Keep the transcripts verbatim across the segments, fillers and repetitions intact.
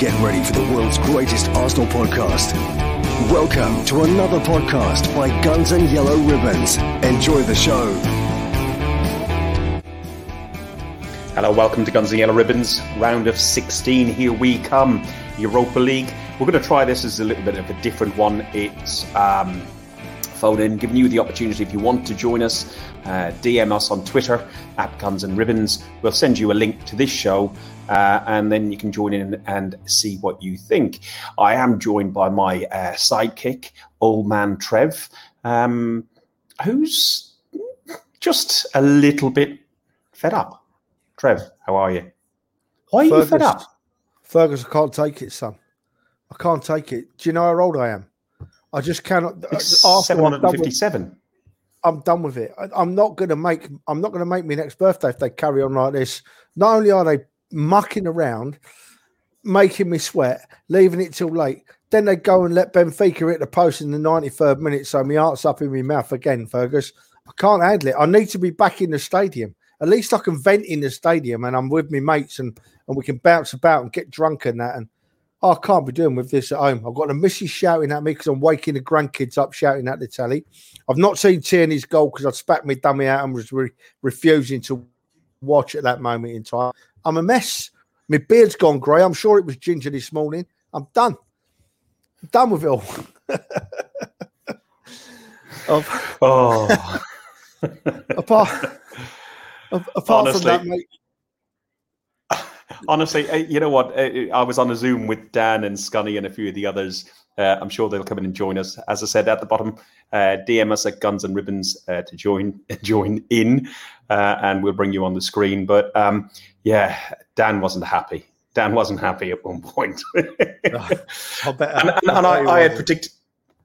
Get ready for the world's greatest Arsenal podcast. Welcome to another podcast by Guns and Yellow Ribbons. Enjoy the show. Hello, welcome to Guns and Yellow Ribbons. Round of sixteen, here we come. Europa League. We're going to try this as a little bit of a different one. It's... um. phone in, giving you the opportunity if you want to join us. Uh, D M us on Twitter at Guns and Ribbons. We'll send you a link to this show uh, and then you can join in and see what you think. I am joined by my uh, sidekick, Old Man Trev, um, who's just a little bit fed up. Trev, how are you? Why are Fergus, you fed up? Fergus, I can't take it, son. I can't take it. Do you know how old I am? I just cannot. seven fifty-seven. I'm done with it. I, I'm not going to make. I'm not going to make my next birthday if they carry on like this. Not only are they mucking around, making me sweat, leaving it till late, then they go and let Benfica hit the post in the ninety-third minute. So my heart's up in my mouth again, Fergus. I can't handle it. I need to be back in the stadium. At least I can vent in the stadium, and I'm with my mates, and and we can bounce about and get drunk and that and. I can't be doing with this at home. I've got the missus shouting at me because I'm waking the grandkids up shouting at the telly. I've not seen Tierney's goal because I spat my dummy out and was re- refusing to watch at that moment in time. I'm a mess. My beard's gone grey. I'm sure it was ginger this morning. I'm done. I'm done with it all. oh. apart apart Honestly. from that, mate. Honestly, you know what? I was on a Zoom with Dan and Scunny and a few of the others. Uh, I'm sure they'll come in and join us. As I said at the bottom, uh, D M us at Guns and Ribbons uh, to join join in, uh, and we'll bring you on the screen. But um, yeah, Dan wasn't happy. Dan wasn't happy at one point. oh, I bet. And, and, and I, I had predicted.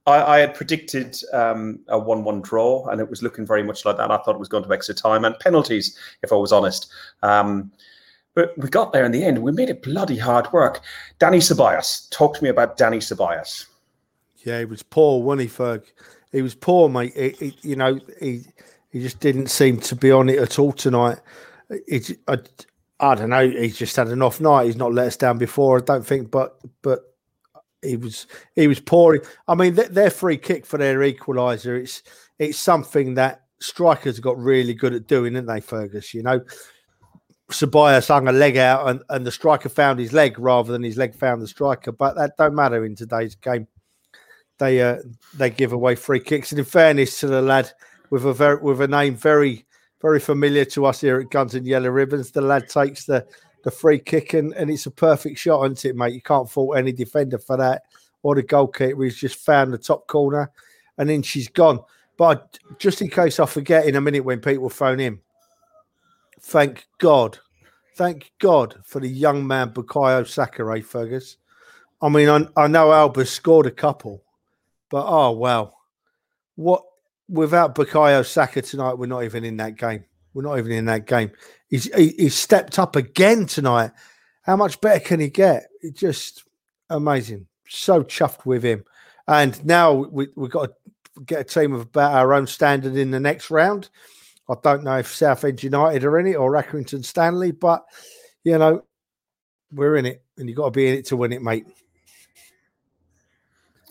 I, I had predicted um, a one-one draw, and it was looking very much like that. I thought it was going to extra time and penalties, if I was honest. Um, But we got there in the end. We made it bloody hard work. Dani Ceballos. Talk to me about Dani Ceballos. Yeah, he was poor, wasn't he, Ferg? He was poor, mate. He, he, you know, he he just didn't seem to be on it at all tonight. He, I, I don't know. He's just had an off night. He's not let us down before, I don't think. But but he was he was poor. I mean, th- their free kick for their equaliser, it's it's something that strikers got really good at doing, didn't they, Fergus? You know. Ceballos hung a leg out and, and the striker found his leg rather than his leg found the striker. But that don't matter in today's game. They uh, they give away free kicks. And in fairness to the lad, with a very, with a name very, very familiar to us here at Guns and Yellow Ribbons, the lad takes the, the free kick and, and it's a perfect shot, isn't it, mate? You can't fault any defender for that. Or the goalkeeper who's just found the top corner and then she's gone. But just in case I forget in a minute when people phone in, Thank God. Thank God for the young man, Bukayo Saka, eh, Fergus? I mean, I, I know Alba scored a couple, but oh, wow. What, without Bukayo Saka tonight, we're not even in that game. We're not even in that game. He's, he, he's stepped up again tonight. How much better can he get? It's just amazing. So chuffed with him. And now we, we've got to get a team of about our own standard in the next round. I don't know if Southend United are in it or Accrington Stanley, but, you know, we're in it and you've got to be in it to win it, mate.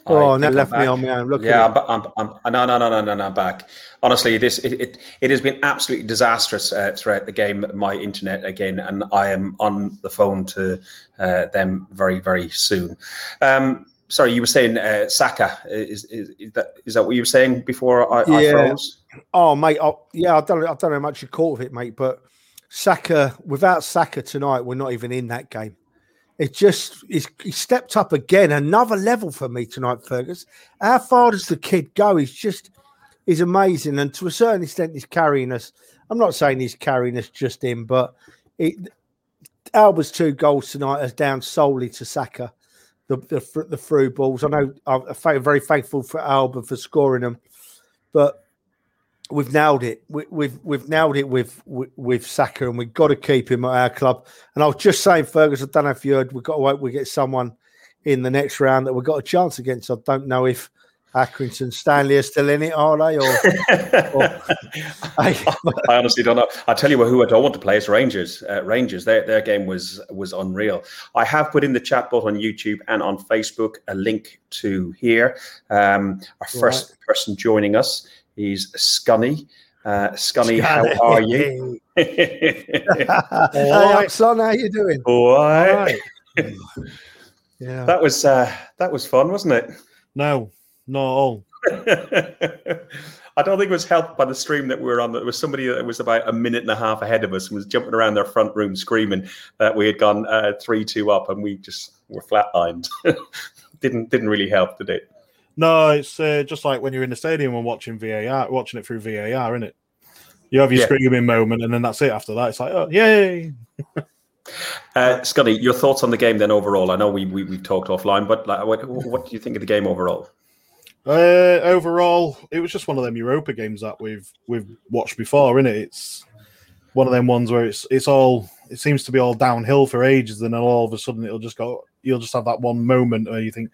Oh, that left me on my own. Look yeah, at I'm, I'm, I'm, no, no, no, no, no, no, back. Honestly, this it, it, it has been absolutely disastrous uh, throughout the game, my internet again, and I am on the phone to uh, them very, very soon. Um, sorry, you were saying uh, Saka. Is, is, is, that, is that what you were saying before I, yeah. I froze? Oh, mate, I, yeah, I don't, I don't know how much you caught of it, mate, but Saka, without Saka tonight, we're not even in that game. It just, he's, he stepped up again, another level for me tonight, Fergus. How far does the kid go? He's just, he's amazing. And to a certain extent, he's carrying us. I'm not saying he's carrying us just in, but it, Alba's two goals tonight are down solely to Saka, the, the, the through balls. I know I'm very thankful for Alba for scoring them, but We've nailed it. We, we've we've nailed it with, with with Saka, and we've got to keep him at our club. And I was just saying, Fergus, I don't know if you heard, we've got to hope we get someone in the next round that we've got a chance against. I don't know if Accrington Stanley are still in it, are they? Or, or, I, I honestly don't know. I'll tell you who I don't want to play. It's Rangers. Uh, Rangers, their their game was was unreal. I have put in the chat both on YouTube and on Facebook a link to here. Um, our first right. person joining us is Scunny. Uh, Scunny, Scunny, how are you? Hey, right. Son, how you doing? All right. All right. Yeah. That was uh, that was fun, wasn't it? No. Not at all. I don't think it was helped by the stream that we were on. There was somebody that was about a minute and a half ahead of us and was jumping around their front room screaming that we had gone uh, three two up, and we just were flatlined. didn't didn't really help, did it? No, it's uh, just like when you're in the stadium and watching V A R, watching it through V A R, isn't it? You have your yeah. screaming moment, and then that's it after that. It's like, oh, yay! Uh, Scotty, your thoughts on the game then overall? I know we, we, we've talked offline, but like, what, what do you think of the game overall? Uh, overall, it was just one of them Europa games that we've we've watched before, innit? It's one of them ones where it's it's all it seems to be all downhill for ages, and then all of a sudden it'll just go. You'll just have that one moment where you think,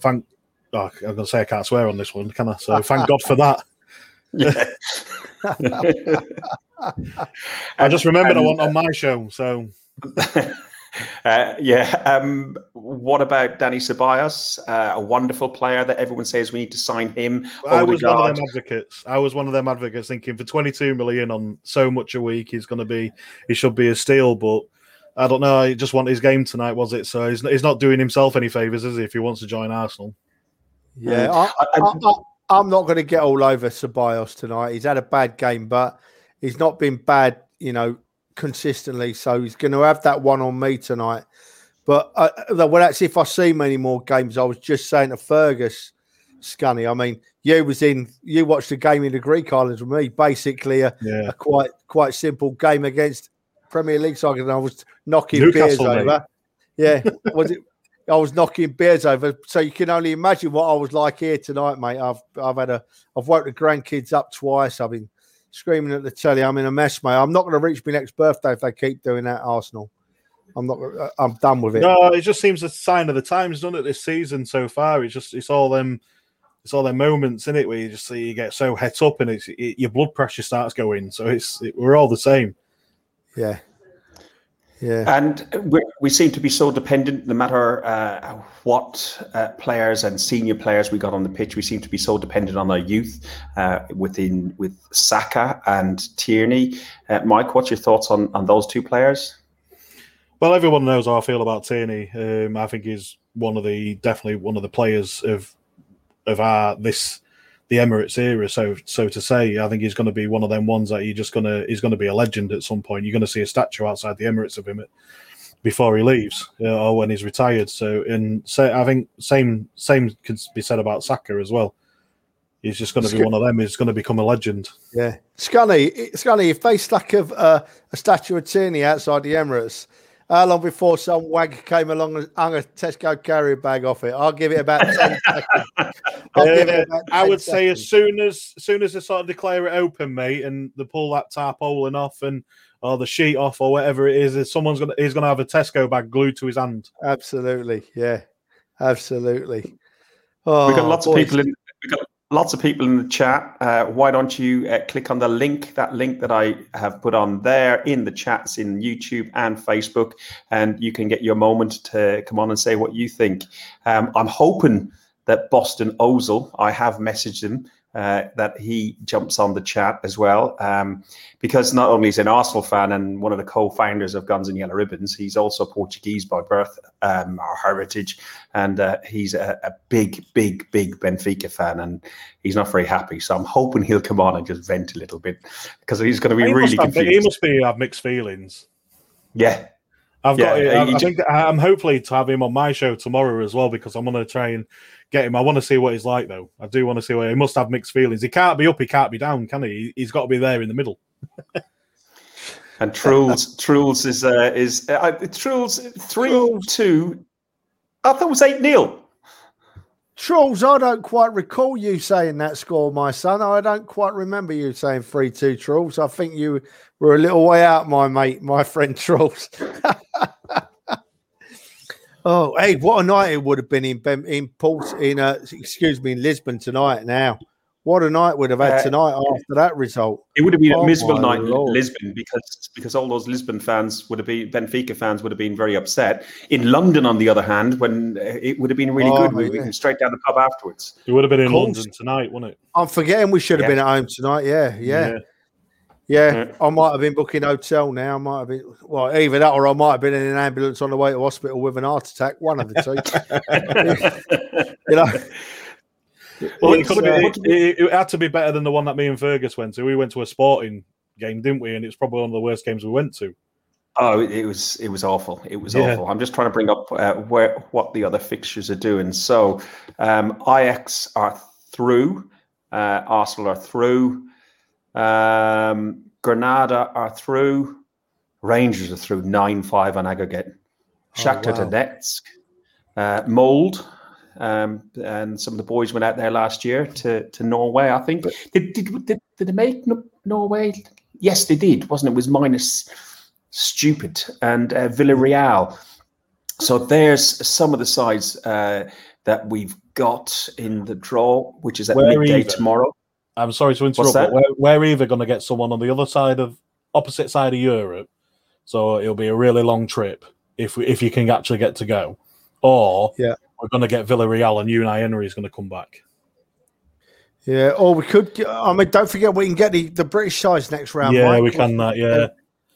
"Thank," oh, I'm gonna say I can't swear on this one, can I? So thank God for that. Yeah. I just remembered and, I want on my show. So Uh, yeah. Um, what about Dani Ceballos, uh, a wonderful player that everyone says we need to sign him? I was Ødegaard. one of them advocates. I was one of them advocates thinking for twenty-two million on so much a week, he's going to be, he should be a steal. But I don't know. He just wanted his game tonight, was it? So he's, he's not doing himself any favours, is he? If he wants to join Arsenal. Yeah, um, I, I, I, I'm not going to get all over Ceballos tonight. He's had a bad game, but he's not been bad, you know, consistently, so he's going to have that one on me tonight. But uh, well, that's if I see many more games. I was just saying to Fergus, Scunny, I mean, you was in, you watched the game in the Greek Islands with me, basically a, yeah. a quite quite simple game against Premier League side, and I was knocking Newcastle, beers mate. over. Yeah, was it? I was knocking beers over, so you can only imagine what I was like here tonight, mate. I've I've had a I've woke the grandkids up twice. I've been screaming at the telly, I'm in a mess, mate. I'm not going to reach my next birthday if they keep doing that, Arsenal. I'm not. I'm done with it. No, it just seems a sign of the times, doesn't it? This season so far, it's just it's all them, it's all them moments in it where you just see you get so het up and it's it, your blood pressure starts going. So it's it, we're all the same. Yeah, yeah. And we we seem to be so dependent, no matter uh, what uh, players and senior players we got on the pitch. We seem to be so dependent on our youth uh, within with Saka and Tierney. Uh, Mike, what's your thoughts on, on those two players? Well, everyone knows how I feel about Tierney. Um, I think he's one of the definitely one of the players of of our this the Emirates era. So so to say, I think he's going to be one of them ones that you're just gonna he's going to be a legend at some point. You're going to see a statue outside the Emirates of him at, before he leaves you know, or when he's retired. So and so I think same same can be said about Saka as well. He's just going to be one of them. He's going to become a legend. Yeah, Scully, Scully. If they stuck a, uh, a statue of Tierney outside the Emirates, how long before some wag came along and hung a Tesco carrier bag off it? I'll give it about ten seconds. I'll uh, give it about ten I would seconds. say as soon as, as soon as they sort of declare it open, mate, and they pull that tarpaulin off and or the sheet off or whatever it is, someone's gonna he's gonna have a Tesco bag glued to his hand. Absolutely, yeah, absolutely. Oh, We've got lots boys. of people in. We've got lots of people in the chat. Uh, why don't you uh, click on the link, that link that I have put on there in the chats in YouTube and Facebook, and you can get your moment to come on and say what you think. Um, I'm hoping that Boston Ozel, I have messaged him, uh, that he jumps on the chat as well, um, because not only is he an Arsenal fan and one of the co-founders of Guns and Yellow Ribbons, he's also Portuguese by birth, um, our heritage, and uh, he's a, a big, big, big Benfica fan, and he's not very happy. So I'm hoping he'll come on and just vent a little bit, because he's going to be he really must have, confused. He must be have mixed feelings. Yeah. I've yeah, got. Yeah, I, I think just... I'm hopefully to have him on my show tomorrow as well, because I'm going to try and get him. I want to see what he's like, though. I do want to see what he must have mixed feelings. He can't be up, he can't be down, can he? He's got to be there in the middle. And Trules, Trules is uh, is uh, Trules three Trules. two. I thought it was eight nil. Trules, I don't quite recall you saying that score, my son. I don't quite remember you saying three two, Trules. I think you were a little way out, my mate, my friend Trules. Oh, hey, what a night it would have been in in Port in uh, excuse me in Lisbon tonight. Now, what a night we'd have had uh, tonight after that result. It would have been oh a miserable night Lord. in Lisbon because because all those Lisbon fans would have been Benfica fans would have been very upset. In London, on the other hand, when it would have been really oh, good, we, yeah. we came straight down the pub afterwards. It would have been in London tonight, wouldn't it? I'm forgetting we should have yeah. been at home tonight. Yeah, yeah. yeah. Yeah, I might have been booking hotel now. I might have been, well, either that or I might have been in an ambulance on the way to hospital with an heart attack. One of the two. You know, well, it, could uh, be, it, it had to be better than the one that me and Fergus went to. We went to a Sporting game, didn't we? And it's probably one of the worst games we went to. Oh, it was it was awful. It was yeah. awful. I'm just trying to bring up uh, where what the other fixtures are doing. So, um, Ajax are through. Uh, Arsenal are through. Um, Granada are through. Rangers are through nine five on aggregate. Shakhtar oh, wow. Donetsk, uh, Mold, um, and some of the boys went out there last year to, to Norway, I think. But, did, did did did they make Norway? Yes, they did, wasn't it? It was minus stupid and uh, Villarreal. So there's some of the sides uh, that we've got in the draw, which is at Where midday tomorrow. I'm sorry to interrupt, but we're, we're either going to get someone on the other side of opposite side of Europe, so it'll be a really long trip if we, if you can actually get to go, or yeah. we're going to get Villarreal and Unai Emery is going to come back. Yeah, or we could. Get, I mean, don't forget we can get the, the British sides next round. Yeah, right? we can that. Yeah,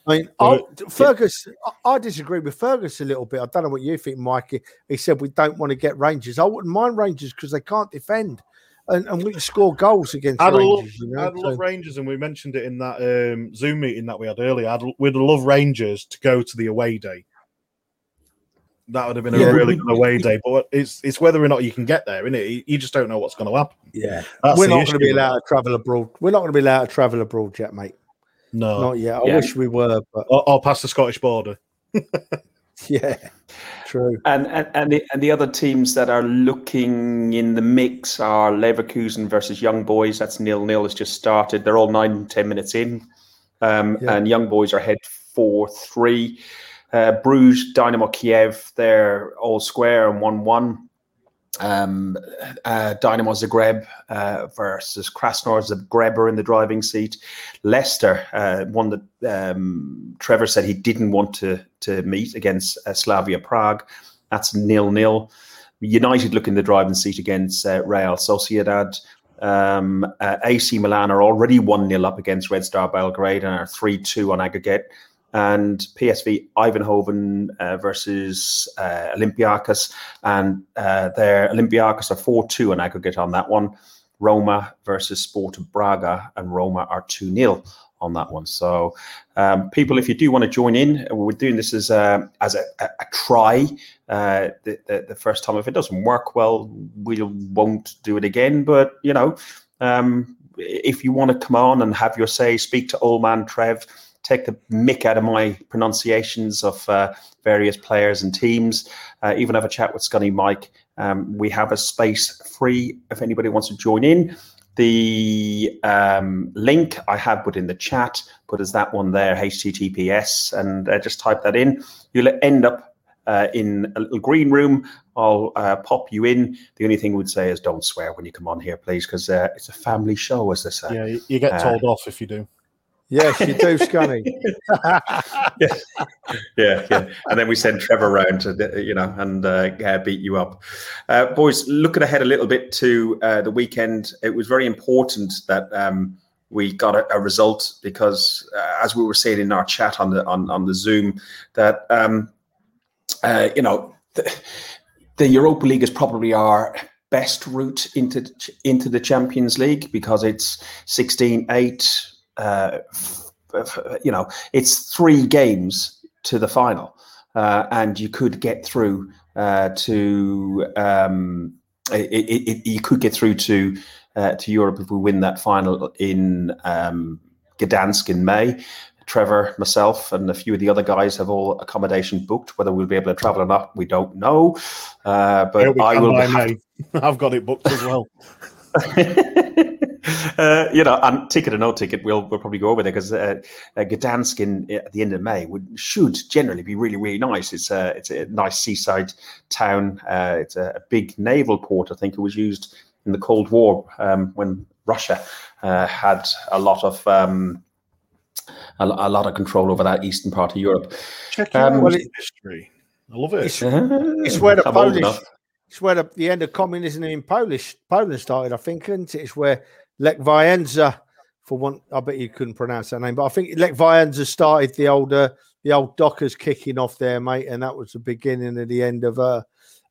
I mean, so it, Fergus, yeah. I disagree with Fergus a little bit. I don't know what you think, Mikey. He said we don't want to get Rangers. I wouldn't mind Rangers because they can't defend. And, and we can score goals against I'd Rangers. Love, you know, I'd so. love Rangers, and we mentioned it in that um, Zoom meeting that we had earlier. I'd, we'd love Rangers to go to the away day. That would have been yeah. a really good away day, but it's it's whether or not you can get there, isn't it? You just don't know what's going to happen. Yeah, That's we're not going to be allowed to travel abroad. We're not going to be allowed to travel abroad yet, mate. No, not yet. I yeah. wish we were, but or, or past the Scottish border. Yeah, true. And and and the, and the other teams that are looking in the mix are Leverkusen versus Young Boys. That's nil-nil. It's just started. They're all nine, ten minutes in. Um, yeah. And Young Boys are ahead four three. Uh, Bruges, Dynamo Kiev, they're all square and one one. Um, uh, Dynamo Zagreb uh, versus Krasnodar. Zagreb are in the driving seat. Leicester, uh, one that um, Trevor said he didn't want to to meet against uh, Slavia Prague. That's nil-nil. United look in the driving seat against uh, Real Sociedad. Um, uh, A C Milan are already one nil up against Red Star Belgrade and are three two on aggregate. And P S V Eindhoven uh, versus uh, Olympiakos, and uh, their Olympiakos are four two on aggregate on that one. Roma versus Sparta Braga, and Roma are two nil on that one. So, um, people, if you do want to join in, we're doing this as a, as a, a, a try uh, the, the, the first time. If it doesn't work well, we won't do it again. But, you know, um, if you want to come on and have your say, speak to old man Trev, take the mick out of my pronunciations of uh, various players and teams, uh, even have a chat with Scunny Mike. Um, we have a space free if anybody wants to join in. The um, link I have put in the chat, but is that one there, H T T P S, and uh, just type that in. You'll end up uh, in a little green room. I'll uh, pop you in. The only thing we'd say is don't swear when you come on here, please, because uh, it's a family show, as they say. Yeah, you get told uh, off if you do. Yes, you do, Scunny. yeah. yeah, yeah. And then we send Trevor round to, you know, and uh, beat you up. Uh, boys, looking ahead a little bit to uh, the weekend, it was very important that um, we got a, a result because, uh, as we were saying in our chat on the on, on the Zoom, that um, uh, you know, the, the Europa League is probably our best route into into the Champions League because it's sixteen eight. Uh, you know, it's three games to the final, uh, and you could get through uh, to um, it, it, it, you could get through to uh, to Europe if we win that final in um, Gdańsk in May. Trevor, myself, and a few of the other guys have all accommodation booked. Whether we'll be able to travel or not, we don't know. Uh, but yeah, I will. Have... I've got it booked as well. uh, you know, and ticket or no ticket, we'll we'll probably go over there because uh, uh, Gdańsk in, at the end of May would should generally be really really nice. It's a it's a nice seaside town. Uh, it's a, a big naval port. I think it was used in the Cold War um, when Russia uh, had a lot of. Um, A, a lot of control over that eastern part of Europe. Check out um, well, it, history. I love it. It's, it's where the I'm Polish, it's where the, the end of communism in Polish Poland started, I think, isn't it? It's where Lech Wałęsa, for one, I bet you couldn't pronounce that name, but I think Lech Wałęsa started the old uh, the old dockers kicking off there, mate, and that was the beginning of the end of uh,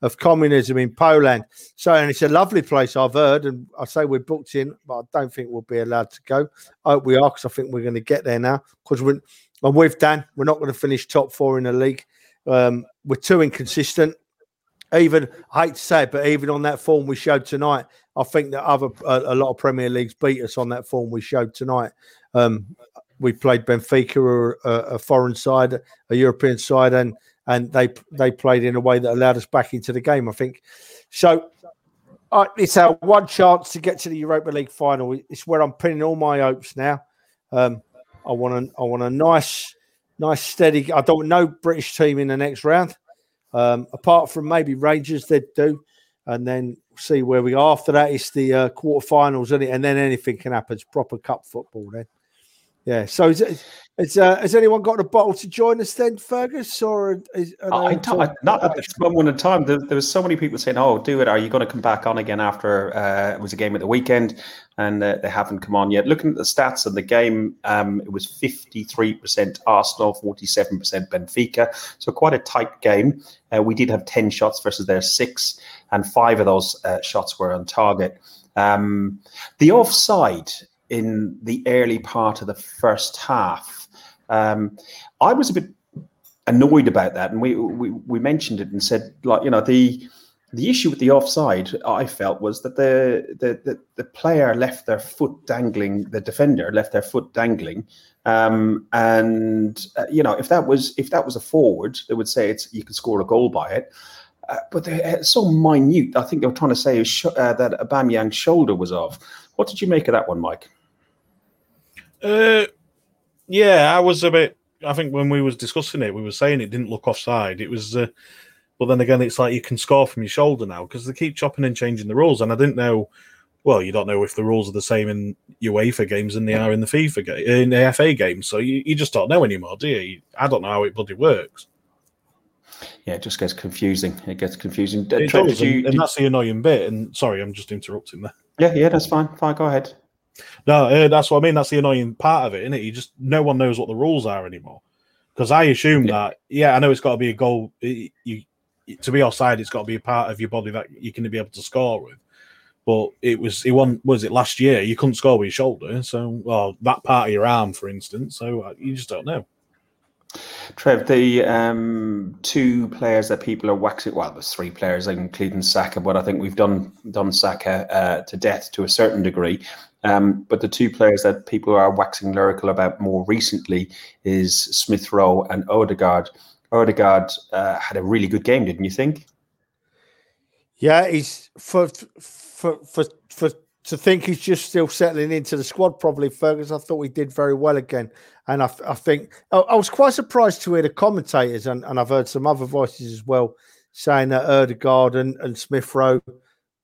of communism in Poland. So, and it's a lovely place, I've heard, and I say we're booked in, but I don't think we'll be allowed to go. I hope we are, because I think we're going to get there now, because we're, I'm with Dan, we're not going to finish top four in the league. Um, we're too inconsistent. Even, I hate to say it, but even on that form we showed tonight, I think that other a, a lot of Premier Leagues beat us on that form we showed tonight. Um, we played Benfica, a, a foreign side, a European side, and And they they played in a way that allowed us back into the game, I think. So uh, it's our one chance to get to the Europa League final. It's where I'm pinning all my hopes now. Um, I want a, I want a nice, nice steady. I don't want no British team in the next round, um, apart from maybe Rangers. They'd do, and then see where we are after that. It's the uh, quarterfinals, isn't it? And then anything can happen. It's proper cup football then. Yeah, so is it, is, uh, has anyone got a bottle to join us then, Fergus? Or is, I, I, not at this moment in time. There, there was so many people saying, "Oh, do it! Are you going to come back on again after uh, it was a game at the weekend?" And uh, they haven't come on yet. Looking at the stats of the game, um, it was fifty-three percent Arsenal, forty-seven percent Benfica. So quite a tight game. Uh, we did have ten shots versus their six, and five of those uh, shots were on target. Um, the offside. In the early part of the first half, um, I was a bit annoyed about that, and we, we we mentioned it and said, like, you know, the the issue with the offside I felt was that the the the, the player left their foot dangling, the defender left their foot dangling, um, and uh, you know, if that was if that was a forward, they would say it's you could score a goal by it. Uh, but they're so minute. I think they were trying to say sh- uh, that Aubameyang's shoulder was off. What did you make of that one, Mike? Uh, yeah, I was a bit. I think when we was discussing it, we were saying it didn't look offside. It was, uh, but then again, it's like you can score from your shoulder now because they keep chopping and changing the rules. And I didn't know. Well, you don't know if the rules are the same in UEFA games than they are in the FIFA game, in the F A games. So you, you just don't know anymore, do you? I don't know how it bloody works. Yeah, it just gets confusing. It gets confusing. It Trent, does, you, and, and that's the annoying bit. And sorry, I'm just interrupting there. Yeah, yeah, that's fine. Fine, go ahead. No, uh, that's what I mean. That's the annoying part of it, isn't it? You just no one knows what the rules are anymore. Because I assume yeah. that, yeah, I know it's got to be a goal. It, you to be offside, it's got to be a part of your body that you can be able to score with. But it was it won, was it last year? You couldn't score with your shoulder, so well that part of your arm, for instance. So uh, you just don't know. Trev, the um, two players that people are waxing, well, there's three players, including Saka, but I think we've done done Saka uh, to death to a certain degree. Um, but the two players that people are waxing lyrical about more recently is Smith-Rowe and Ødegaard. Ødegaard uh, had a really good game, didn't you think? Yeah, he's for for for for. To think he's just still settling into the squad, probably, Fergus. I thought he did very well again. And I, I think I, I was quite surprised to hear the commentators, and, and I've heard some other voices as well, saying that Ødegaard and, and Smith-Rowe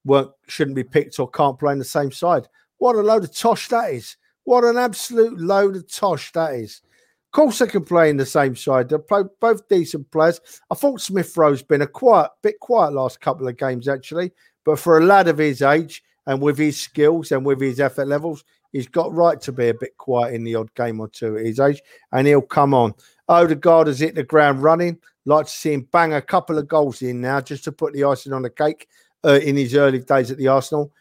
weren't, shouldn't be picked or can't play on the same side. What a load of tosh that is. What an absolute load of tosh that is. Of course they can play in the same side. They're both decent players. I thought Smith-Rowe's been a quiet, bit quiet last couple of games, actually. But for a lad of his age, and with his skills and with his effort levels, he's got right to be a bit quiet in the odd game or two at his age, and he'll come on. Ødegaard has hit the ground running. Like to see him bang a couple of goals in now just to put the icing on the cake uh, in his early days at the Arsenal.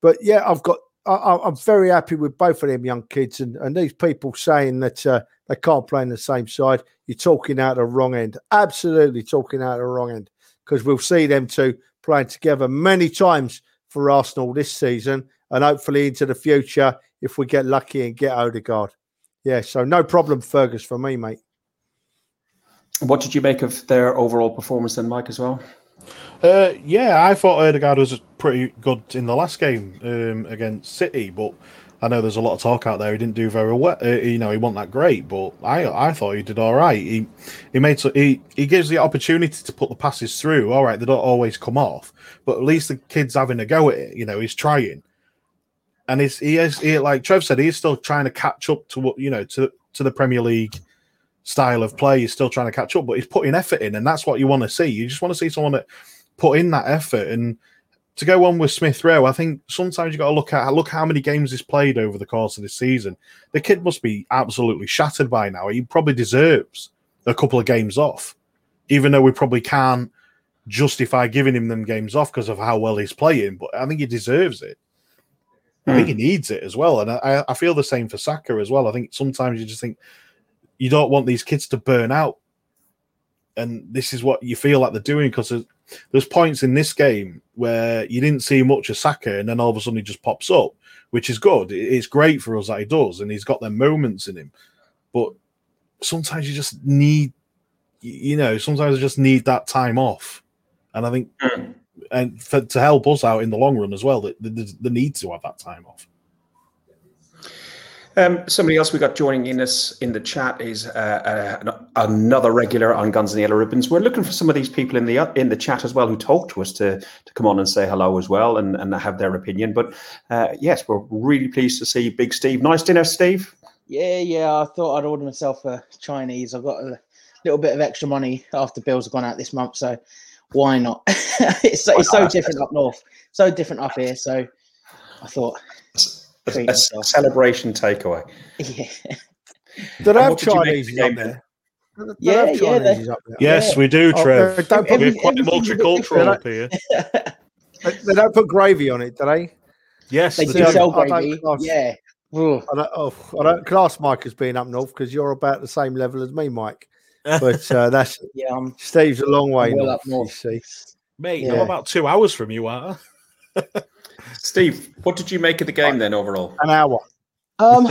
But yeah, I've got, I, I'm very happy with both of them young kids, and, and these people saying that uh, they can't play on the same side. You're talking out the wrong end. Absolutely talking out the wrong end, because we'll see them two playing together many times for Arsenal this season, and hopefully into the future if we get lucky and get Ødegaard. Yeah, so no problem, Fergus, for me, mate. What did you make of their overall performance then, Mike, as well? Uh, yeah, I thought Ødegaard was pretty good in the last game um, against City, but I know there's a lot of talk out there. He didn't do very well. Uh, you know, he wasn't that great, but I I thought he did all right. He he made so, he he gives the opportunity to put the passes through. All right, they don't always come off, but at least the kid's having a go at it. You know, he's trying, and it's he is he, like Trev said, he's still trying to catch up to what you know to to the Premier League style of play. He's still trying to catch up, but he's putting effort in, and that's what you want to see. You just want to see someone that put in that effort. And to go on with Smith-Rowe, I think sometimes you got to look at look how many games he's played over the course of this season. The kid must be absolutely shattered by now. He probably deserves a couple of games off, even though we probably can't justify giving him them games off because of how well he's playing. But I think he deserves it. Mm. I think he needs it as well. And I, I feel the same for Saka as well. I think sometimes you just think you don't want these kids to burn out. And this is what you feel like they're doing, because there's points in this game where you didn't see much of Saka, and then all of a sudden he just pops up, which is good. It's great for us that he does, and he's got them moments in him. But sometimes you just need, you know, sometimes you just need that time off. And I think, and for, to help us out in the long run as well, that the, the need to have that time off. Um, somebody else we got joining in us in the chat is uh, uh, another regular on Guns and Yellow Ribbons. We're looking for some of these people in the uh, in the chat as well who talk to us to to come on and say hello as well and, and have their opinion. But uh, yes, we're really pleased to see Big Steve. Nice dinner, Steve. Yeah, yeah. I thought I'd order myself a Chinese. I've got a little bit of extra money after bills have gone out this month, so why not? it's so, why it's not? so different up north, so different up here. So I thought. A, a celebration takeaway. Yeah. Did I have Chinese on there? Did yeah, have Chinese yeah, up there? Yes, yeah. we do, Trev. Oh, don't put, We're quite multicultural up here. they, they don't put gravy on it, do they? Yes, they, they do. do. Sell gravy. Class, yeah. I don't, oh, I don't class Mike as being up north because you're about the same level as me, Mike. But uh, that's yeah, I'm, Steve's a long way well north, up north. You see. Mate, yeah. I'm about two hours from you, aren't I? Steve, what did you make of the game then overall? An hour. Um,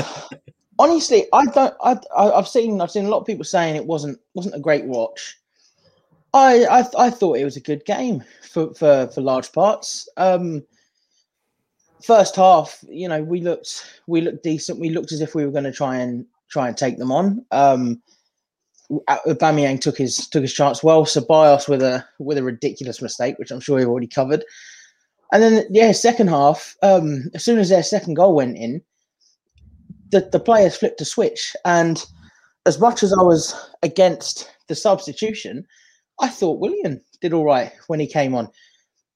honestly, I don't. I, I, I've seen. I've seen a lot of people saying it wasn't wasn't a great watch. I I, I thought it was a good game for for, for large parts. Um, first half, you know, we looked we looked decent. We looked as if we were going to try and try and take them on. Um, Aubameyang took his took his chance well. Ceballos with a with a ridiculous mistake, which I'm sure we've already covered. And then, yeah, second half, um, as soon as their second goal went in, the, the players flipped a switch. And as much as I was against the substitution, I thought Willian did all right when he came on.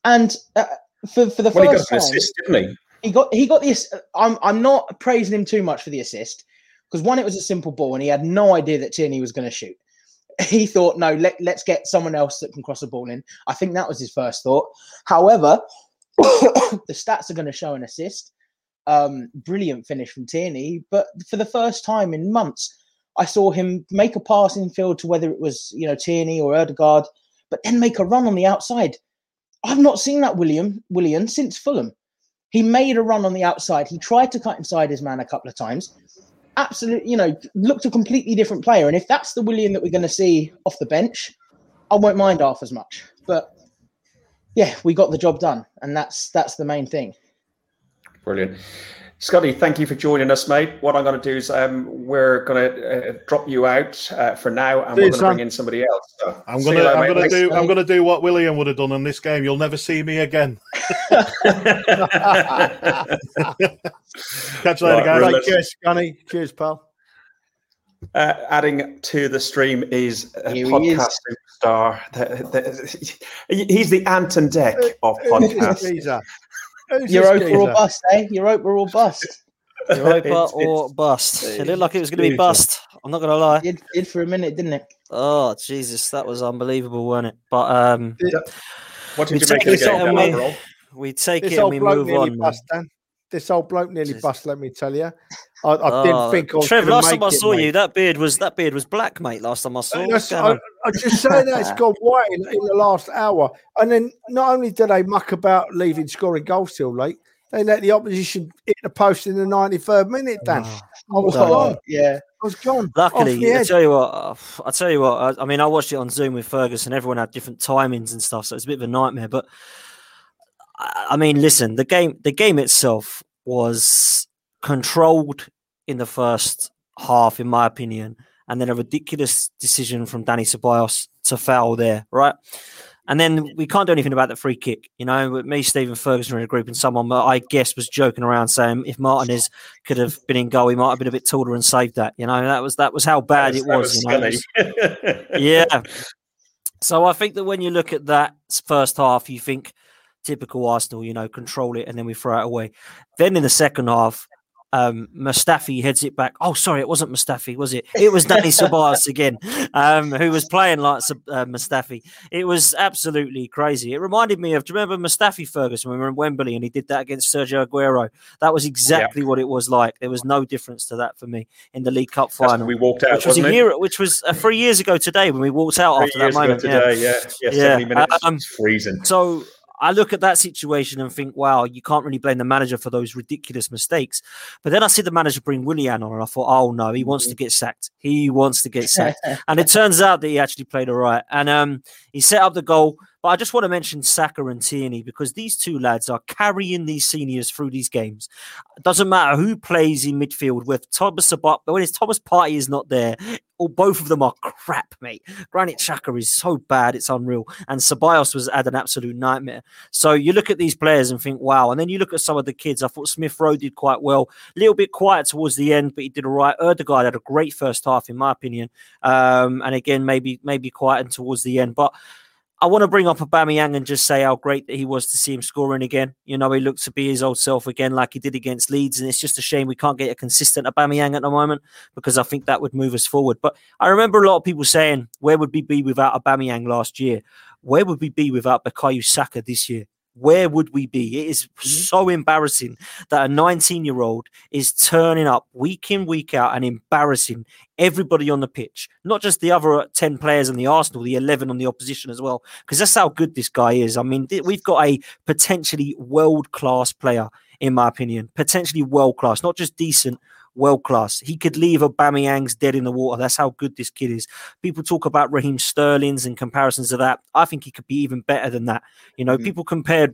And uh, for, for the well, first time... he got time, an assist, didn't he? He got, he got the I'm, I'm not praising him too much for the assist, because one, it was a simple ball, and he had no idea that Tierney was going to shoot. He thought, no, let, let's get someone else that can cross the ball in. I think that was his first thought. However... the stats are going to show an assist. Um, brilliant finish from Tierney. But for the first time in months, I saw him make a pass in field to whether it was, you know, Tierney or Ødegaard, but then make a run on the outside. I've not seen that William William since Fulham. He made a run on the outside. He tried to cut inside his man a couple of times. Absolutely, you know, looked a completely different player. And if that's the William that we're going to see off the bench, I won't mind half as much. But yeah, we got the job done, and that's that's the main thing. Brilliant. Scotty, thank you for joining us, mate. What I'm going to do is um, we're going to uh, drop you out uh, for now, and see we're going to bring in somebody else. So, I'm going to do mate. I'm going to do what William would have done in this game. You'll never see me again. Catch you later, guys. Right, cheers, Scotty. Cheers, pal. Uh, adding to the stream is a Here podcast is. superstar. The, the, he's the Anton Deck of podcasts. You're overall bust, eh? You're overall bust. Europa or bust. It looked like it was going to be bust. I'm not going to lie. It did for a minute, didn't it? Oh, Jesus. That was unbelievable, wasn't it? But um, what did you make of the game overall? We take it and we move on. Bust, This old bloke nearly bust, let me tell you. I, I oh, didn't think I was Trev, last time I saw it, you, that beard was that beard was black, mate. Last time I saw you. I, I, I just say that it's gone white in, in the last hour. And then not only do they muck about leaving scoring goals till late, they let the opposition hit the post in the ninety-third minute, Dan. Oh, I was oh, like, yeah. was gone. Luckily, I tell you what, I tell you what. I, I mean, I watched it on Zoom with Fergus, and everyone had different timings and stuff, so it's a bit of a nightmare. But I, I mean, listen, the game, the game itself was controlled in the first half, in my opinion, and then a ridiculous decision from Dani Ceballos to foul there, right? And then we can't do anything about the free kick. You know, with me, Stephen Ferguson, in a group, and someone I guess was joking around saying if Martinez could have been in goal, he might have been a bit taller and saved that. You know, that was that was how bad was, it was. was you know? Yeah. So I think that when you look at that first half, you think typical Arsenal, you know, control it and then we throw it away. Then in the second half, Um, Mustafi heads it back. Oh, sorry, it wasn't Mustafi, was it? It was Dani Ceballos again, um, who was playing like uh, Mustafi. It was absolutely crazy. It reminded me of, do you remember Mustafi, Ferguson, when we were in Wembley and he did that against Sergio Aguero? That was exactly yeah. what it was like. There was no difference to that for me in the League Cup final. We walked out, which was, wasn't a year, it? Which was uh, three years ago today when we walked out three after years that moment. Ago today, yeah, yeah, yeah, yeah. seventy minutes. Um, it's freezing. So I look at that situation and think, wow, you can't really blame the manager for those ridiculous mistakes. But then I see the manager bring Willian on and I thought, oh no, he wants to get sacked. He wants to get sacked. And it turns out that he actually played all right. And um, he set up the goal. But I just want to mention Saka and Tierney because these two lads are carrying these seniors through these games. It doesn't matter who plays in midfield with Thomas Partey, but when his Thomas Partey is not there, or both of them are crap, mate. Granit Xhaka is so bad, it's unreal. And Ceballos was had an absolute nightmare. So you look at these players and think, wow. And then you look at some of the kids. I thought Smith-Rowe did quite well. A little bit quiet towards the end, but he did all right. Ødegaard had a great first half, in my opinion. Um, and again, maybe maybe quiet towards the end. But I want to bring up Aubameyang and just say how great that he was to see him scoring again. You know, he looked to be his old self again like he did against Leeds, and it's just a shame we can't get a consistent Aubameyang at the moment because I think that would move us forward. But I remember a lot of people saying, where would we be without Aubameyang last year? Where would we be without Bukayo Saka this year? Where would we be? It is so embarrassing that a nineteen-year-old is turning up week in, week out and embarrassing everybody on the pitch, not just the other ten players in the Arsenal, the eleven on the opposition as well, because that's how good this guy is. I mean, we've got a potentially world-class player, in my opinion, potentially world-class, not just decent, world-class. He could leave Aubameyang's dead in the water. That's how good this kid is. People talk about Raheem Sterling's and comparisons to that. I think he could be even better than that. You know, mm. people compared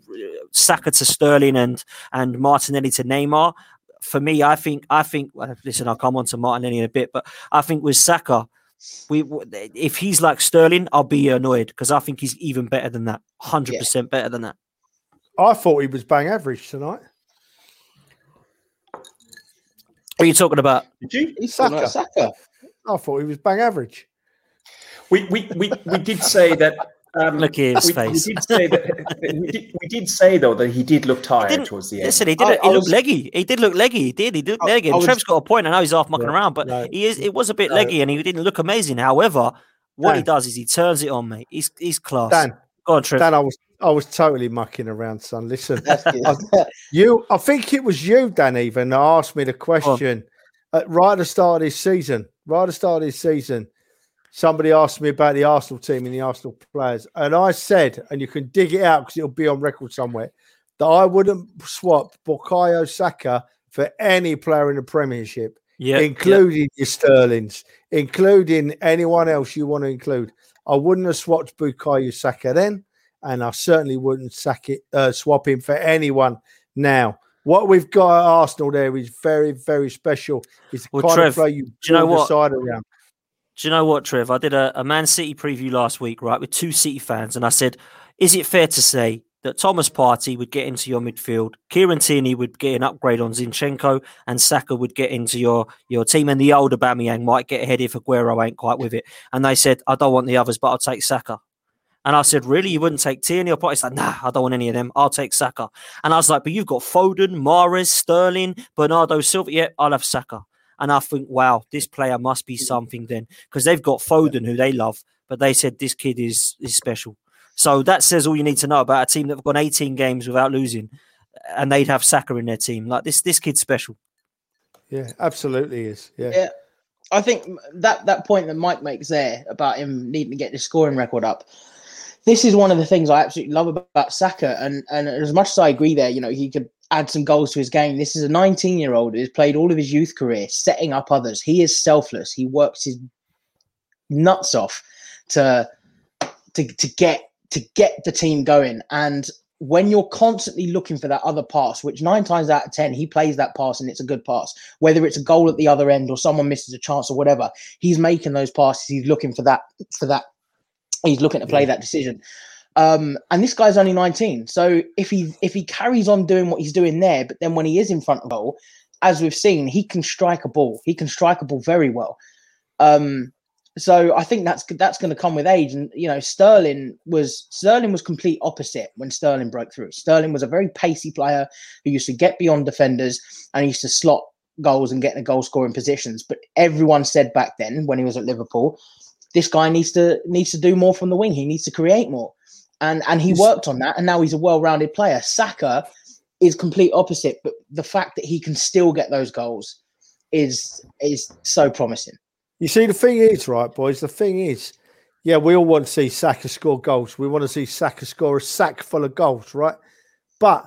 Saka to Sterling and and Martinelli to Neymar. For me, I think, I think. Well, listen, I'll come on to Martinelli in a bit, but I think with Saka, we if he's like Sterling, I'll be annoyed because I think he's even better than that. one hundred percent yeah. better than that. I thought he was bang average tonight. What are you talking about? Did you? He's Saka. Saka. I thought he was bang average. We we we, we did say that. Um, Look at his we, face. We did say that. we, did, we did say though that he did look tired towards the end. Listen, he did. I, he I looked was, leggy. He did look leggy. He did. He looked I, leggy. And Trev's got a point. I know he's half mucking yeah, around, but no, he is. It was a bit no. leggy, and he didn't look amazing. However, what Dan. he does is he turns it on, mate. He's he's class. Dan, go on, Trev. Dan, I was I was totally mucking around, son. Listen, I, you. I think it was you, Dan, even that asked me the question oh. at, right at the start of this season. Right at the start of this season, somebody asked me about the Arsenal team and the Arsenal players, and I said, and you can dig it out because it'll be on record somewhere, that I wouldn't swap Bukayo Saka for any player in the Premiership, yep, including yep. your Sterlings, including anyone else you want to include. I wouldn't have swapped Bukayo Saka then. And I certainly wouldn't sack it, uh, swap him for anyone now. What we've got at Arsenal there is very, very special. It's the well, kind Trev, of play you, do you know what? Side around. Do you know what, Trev? I did a, a Man City preview last week, right, with two City fans. And I said, is it fair to say that Thomas Partey would get into your midfield, Kieran Tierney would get an upgrade on Zinchenko, and Saka would get into your, your team, and the old Aubameyang might get ahead if Aguero ain't quite with it. And they said, I don't want the others, but I'll take Saka. And I said, really? You wouldn't take Tierney or Partey? He's like, nah, I don't want any of them. I'll take Saka. And I was like, but you've got Foden, Mahrez, Sterling, Bernardo Silva. Yeah, I'll have Saka. And I think, wow, this player must be something then. Because they've got Foden, who they love. But they said this kid is is special. So that says all you need to know about a team that have gone eighteen games without losing. And they'd have Saka in their team. Like, this this kid's special. Yeah, absolutely is. Yeah. yeah. I think that, that point that Mike makes there about him needing to get his scoring record up, this is one of the things I absolutely love about Saka, and, and as much as I agree there, you know, he could add some goals to his game. This is a nineteen-year-old who's played all of his youth career, setting up others. He is selfless. He works his nuts off to to to get to get the team going. And when you're constantly looking for that other pass, which nine times out of ten, he plays that pass and it's a good pass, whether it's a goal at the other end or someone misses a chance or whatever, he's making those passes. He's looking for that, for that. He's looking to play yeah. that decision. Um, and this guy's only nineteen. So if he, if he carries on doing what he's doing there, but then when he is in front of goal, as we've seen, he can strike a ball. He can strike a ball very well. Um, So I think that's that's going to come with age. And, you know, Sterling was Sterling was complete opposite when Sterling broke through. Sterling was a very pacey player who used to get beyond defenders and used to slot goals and get in the goal scoring positions. But everyone said back then when he was at Liverpool, this guy needs to needs to do more from the wing. He needs to create more. And and he worked on that. And now he's a well-rounded player. Saka is complete opposite. But the fact that he can still get those goals is is so promising. You see, the thing is, right, boys, the thing is, yeah, we all want to see Saka score goals. We want to see Saka score a sack full of goals, right? But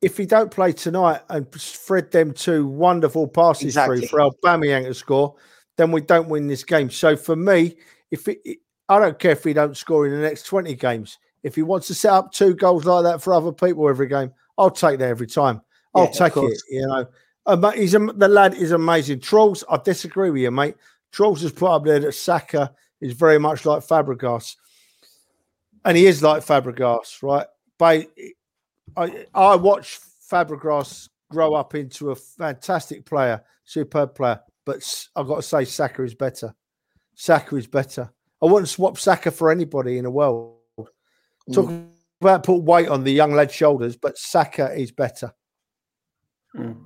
if he don't play tonight and thread them two wonderful passes exactly. through for Aubameyang to score, then we don't win this game. So for me, if it, I don't care if he don't score in the next twenty games. If he wants to set up two goals like that for other people every game, I'll take that every time. I'll yeah, take it, you know. Um, he's um, the lad is amazing. Trolls, I disagree with you, mate. Trolls has put up there that Saka is very much like Fabregas, and he is like Fabregas, right? But I, I watched Fabregas grow up into a fantastic player, superb player. But I've got to say, Saka is better. Saka is better. I wouldn't swap Saka for anybody in the world. Talk mm. about put weight on the young lad's shoulders, but Saka is better. Mm.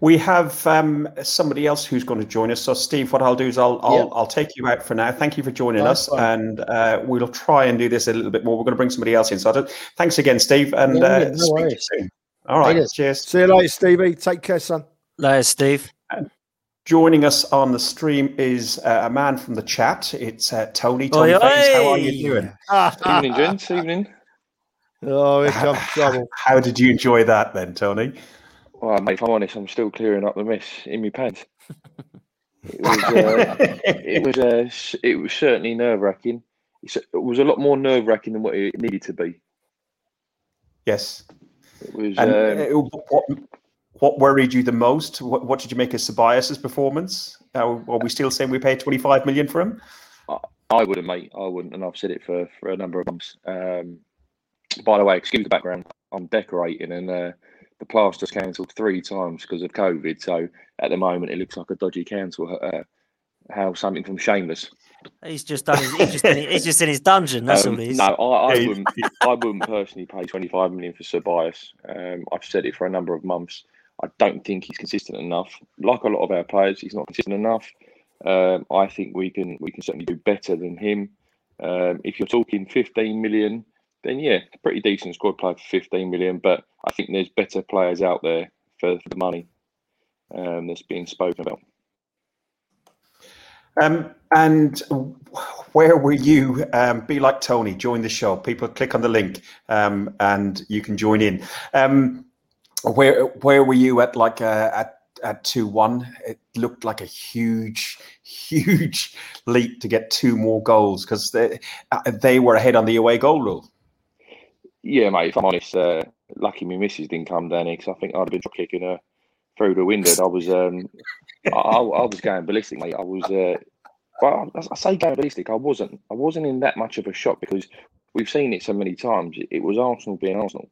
We have um, somebody else who's going to join us. So, Steve, what I'll do is I'll I'll, yeah. I'll take you out for now. Thank you for joining nice us, fun. and uh, we'll try and do this a little bit more. We're going to bring somebody else in. So, thanks again, Steve, and yeah, uh, no speak worries. to you soon. All right, cheers. See you later, Stevie. Take care, son. Later, Steve. And joining us on the stream is uh, a man from the chat. It's uh, Tony. Tony, oi, Faze, oi. How are you doing? Evening, gents. Evening. Oh, here comes trouble. How did you enjoy that, then, Tony? Well, mate, if I'm honest, I'm still clearing up the mess in my pants. It was, uh, it was, uh, it was certainly nerve-wracking. It was a lot more nerve-wracking than what it needed to be. Yes. It was. And um, it, what, what worried you the most? What, what did you make of Ceballos' performance? Are, are we still saying we paid twenty-five million dollars for him? I, I wouldn't, mate. I wouldn't, and I've said it for, for a number of months. Um, by the way, excuse the background. I'm decorating and. Uh, The plaster's cancelled three times because of COVID. So at the moment, it looks like a dodgy council uh, house, something from Shameless. He's just done. His, he's, just in, he's just in his dungeon. That's um, all it is. No, I, I wouldn't. I wouldn't personally pay twenty-five million for Ceballos. Um, I've said it for a number of months. I don't think he's consistent enough. Like a lot of our players, he's not consistent enough. Um, I think we can we can certainly do better than him. Um, if you're talking fifteen million. Then yeah, pretty decent squad player for fifteen million. But I think there's better players out there for, for the money um, that's being spoken about. Um, and where were you? Um, be like Tony, join the show. People click on the link um, and you can join in. Um, where where were you at like uh, at at two one? It looked like a huge, huge leap to get two more goals because they they were ahead on the away goal rule. Yeah, mate, if I'm honest, uh, lucky my missus didn't come down here because I think I'd have been kicking her through the window. I was um, I, I was going ballistic, mate. I was, uh, well, I say going ballistic, I wasn't. I wasn't in that much of a shock because we've seen it so many times. It was Arsenal being Arsenal.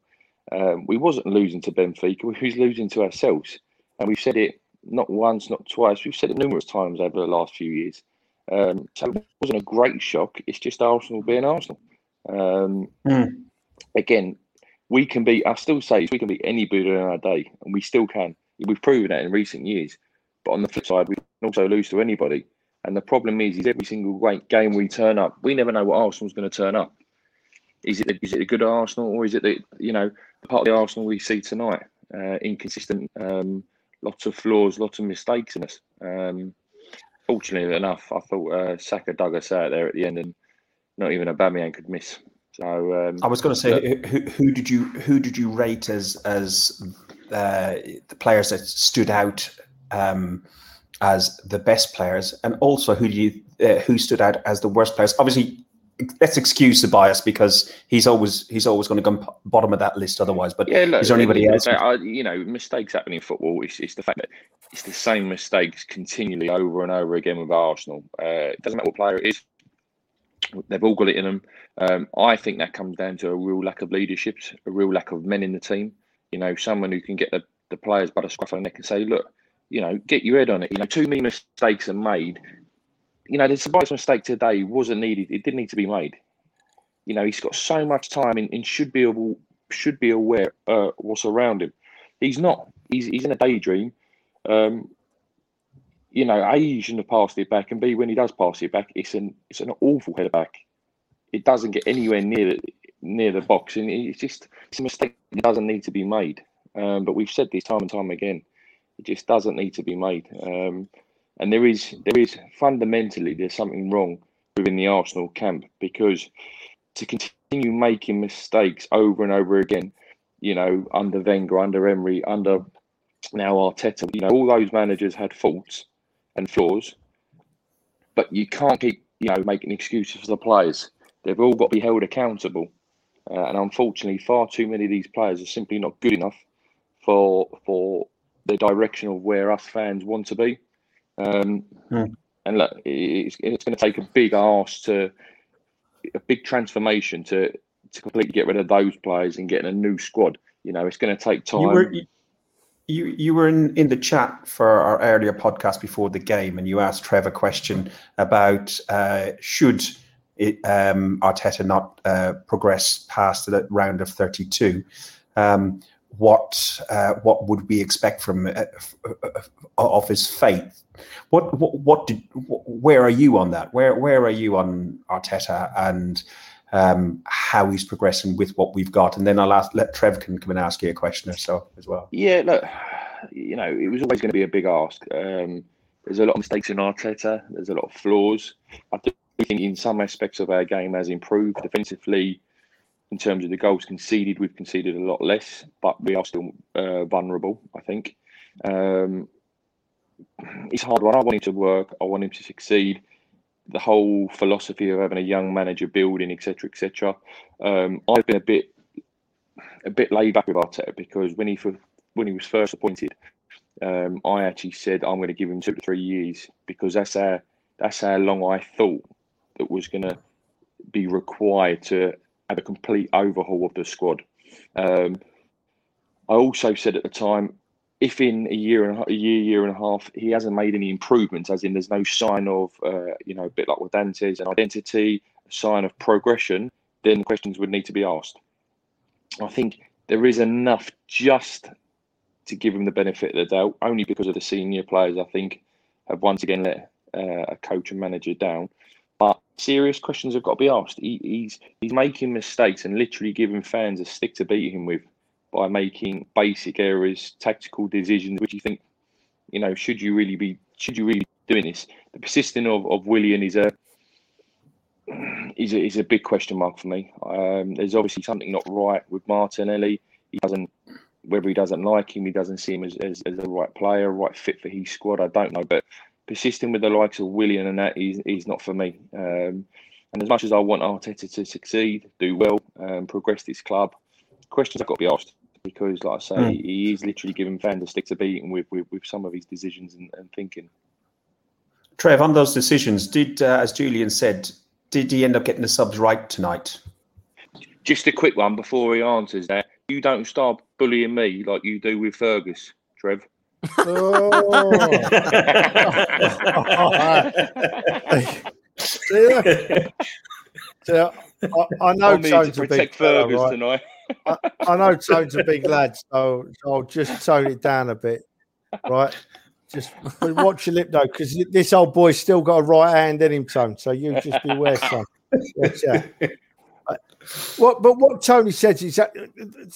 Um, we wasn't losing to Benfica. We was losing to ourselves. And we've said it not once, not twice. We've said it numerous times over the last few years. Um, so it wasn't a great shock. It's just Arsenal being Arsenal. Um mm. Again, we can be, I still say, we can be any Buddha in our day, and we still can. We've proven that in recent years. But on the flip side, we can also lose to anybody. And the problem is, is every single game we turn up, we never know what Arsenal's going to turn up. Is it, the, is it a good Arsenal, or is it the, you know, the part of the Arsenal we see tonight? Uh, inconsistent, um, lots of flaws, lots of mistakes in us. Um, fortunately enough, I thought uh, Saka dug us out there at the end, and not even Aubameyang could miss. So, um, I was going to say, look, who, who did you who did you rate as as uh, the players that stood out um, as the best players, and also who do you uh, who stood out as the worst players? Obviously, let's excuse Ceballos because he's always he's always going to go bottom of that list otherwise. But yeah, look, is there anybody else? You know, mistakes happen in football. It's, it's the fact that it's the same mistakes continually over and over again with Arsenal. Uh, it doesn't matter what player it is. They've all got it in them. Um, I think that comes down to a real lack of leadership, a real lack of men in the team. You know, someone who can get the, the players by the scruff of the neck and say, look, you know, get your head on it. You know, too many mistakes are made. You know, the Ceballos mistake today wasn't needed. It didn't need to be made. You know, he's got so much time and, and should be able, should be aware uh, what's around him. He's not. He's he's in a daydream. Um, you know, A, he shouldn't have passed it back, and B, when he does pass it back, it's an it's an awful header back. It doesn't get anywhere near the near the box, and it's just it's a mistake that doesn't need to be made. Um, but we've said this time and time again. It just doesn't need to be made. Um, And there is, there is fundamentally, there's something wrong within the Arsenal camp, because to continue making mistakes over and over again, you know, under Wenger, under Emery, under now Arteta, you know, all those managers had faults and flaws, but you can't keep, you know, making excuses for the players. They've all got to be held accountable. Uh, and unfortunately, far too many of these players are simply not good enough for, for the direction of where us fans want to be. Um, yeah. And look, it's, it's going to take a big arse to a big transformation to to completely get rid of those players and get a new squad. You know, it's going to take time. You were, you, you were in, in the chat for our earlier podcast before the game, and you asked Trev a question about uh, should it, um, Arteta not uh, progress past the round of thirty-two. Um, What uh, what would we expect from uh, of his fate? What what what did? Where are you on that? Where where are you on Arteta and um, how he's progressing with what we've got? And then I'll ask, let Trev can come and ask you a question or so as well. Yeah, look, you know, it was always going to be a big ask. Um, there's a lot of mistakes in Arteta. There's a lot of flaws. I do think in some aspects of our game has improved defensively. In terms of the goals conceded, we've conceded a lot less, but we are still uh, vulnerable, I think. Um, it's hard one. I want him to work. I want him to succeed. The whole philosophy of having a young manager building, et cetera, et cetera. Um, I've been a bit a bit laid back with Arteta because when he, for, when he was first appointed, um, I actually said I'm going to give him two to three years because that's how, that's how long I thought that was going to be required to have a complete overhaul of the squad. Um, I also said at the time, if in a year and a year, year and a half, he hasn't made any improvements, as in there's no sign of, uh, you know, a bit like with Dante's, an identity, a sign of progression, then questions would need to be asked. I think there is enough just to give him the benefit of the doubt, only because of the senior players, I think, have once again let uh, a coach and manager down. But serious questions have got to be asked. He, he's he's making mistakes and literally giving fans a stick to beat him with by making basic errors, tactical decisions, which you think, you know, should you really be should you really be doing this? The persisting of, of Willian is a, is a is a big question mark for me. Um, there's obviously something not right with Martinelli. He doesn't whether he doesn't like him, he doesn't see him as as, as the right player, right fit for his squad. I don't know, but. Persisting with the likes of Willian and that is, is not for me. Um, and as much as I want Arteta to succeed, do well, um, progress this club, questions have got to be asked because, like I say, mm. he is literally giving fans a stick to beating with, with, with some of his decisions and, and thinking. Trev, on those decisions, did uh, as Julian said, did he end up getting the subs right tonight? Just a quick one before he answers that. You don't start bullying me like you do with Fergus, Trev. Oh. yeah. Yeah. I, I know Tone's a big lad, right? I, I know Tone's a big lad, so I'll just tone it down a bit, right? Just watch your lip though, because this old boy's still got a right hand in him, Tone. So you just beware, son. Watch out. What, but what Tony said is that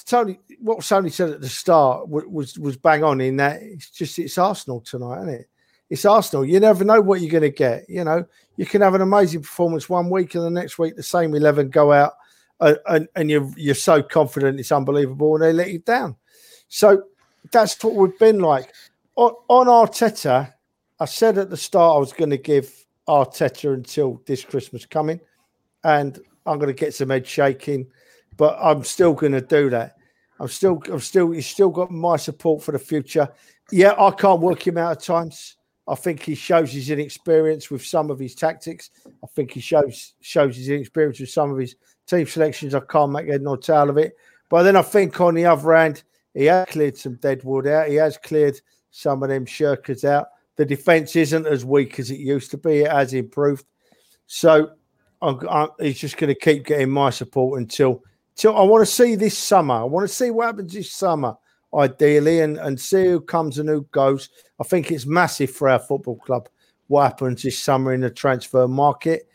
Tony, what Tony said at the start was, was was bang on in that it's just it's Arsenal tonight, isn't it? It's Arsenal. You never know what you're going to get. You know, you can have an amazing performance one week and the next week the same eleven go out uh, and and you're you're so confident it's unbelievable and they let you down. So that's what we've been like. On, on Arteta, I said at the start I was going to give Arteta until this Christmas coming, and I'm going to get some head shaking, but I'm still going to do that. I'm still, I'm still, he's still got my support for the future. Yeah, I can't work him out at times. I think he shows his inexperience with some of his tactics. I think he shows shows his inexperience with some of his team selections. I can't make head nor tail of it. But then I think on the other hand, he has cleared some dead wood out. He has cleared some of them shirkers out. The defence isn't as weak as it used to be. It has improved. So I'm, I'm, he's just going to keep getting my support until, until I want to see this summer. I want to see what happens this summer, ideally, and, and see who comes and who goes. I think it's massive for our football club what happens this summer in the transfer market.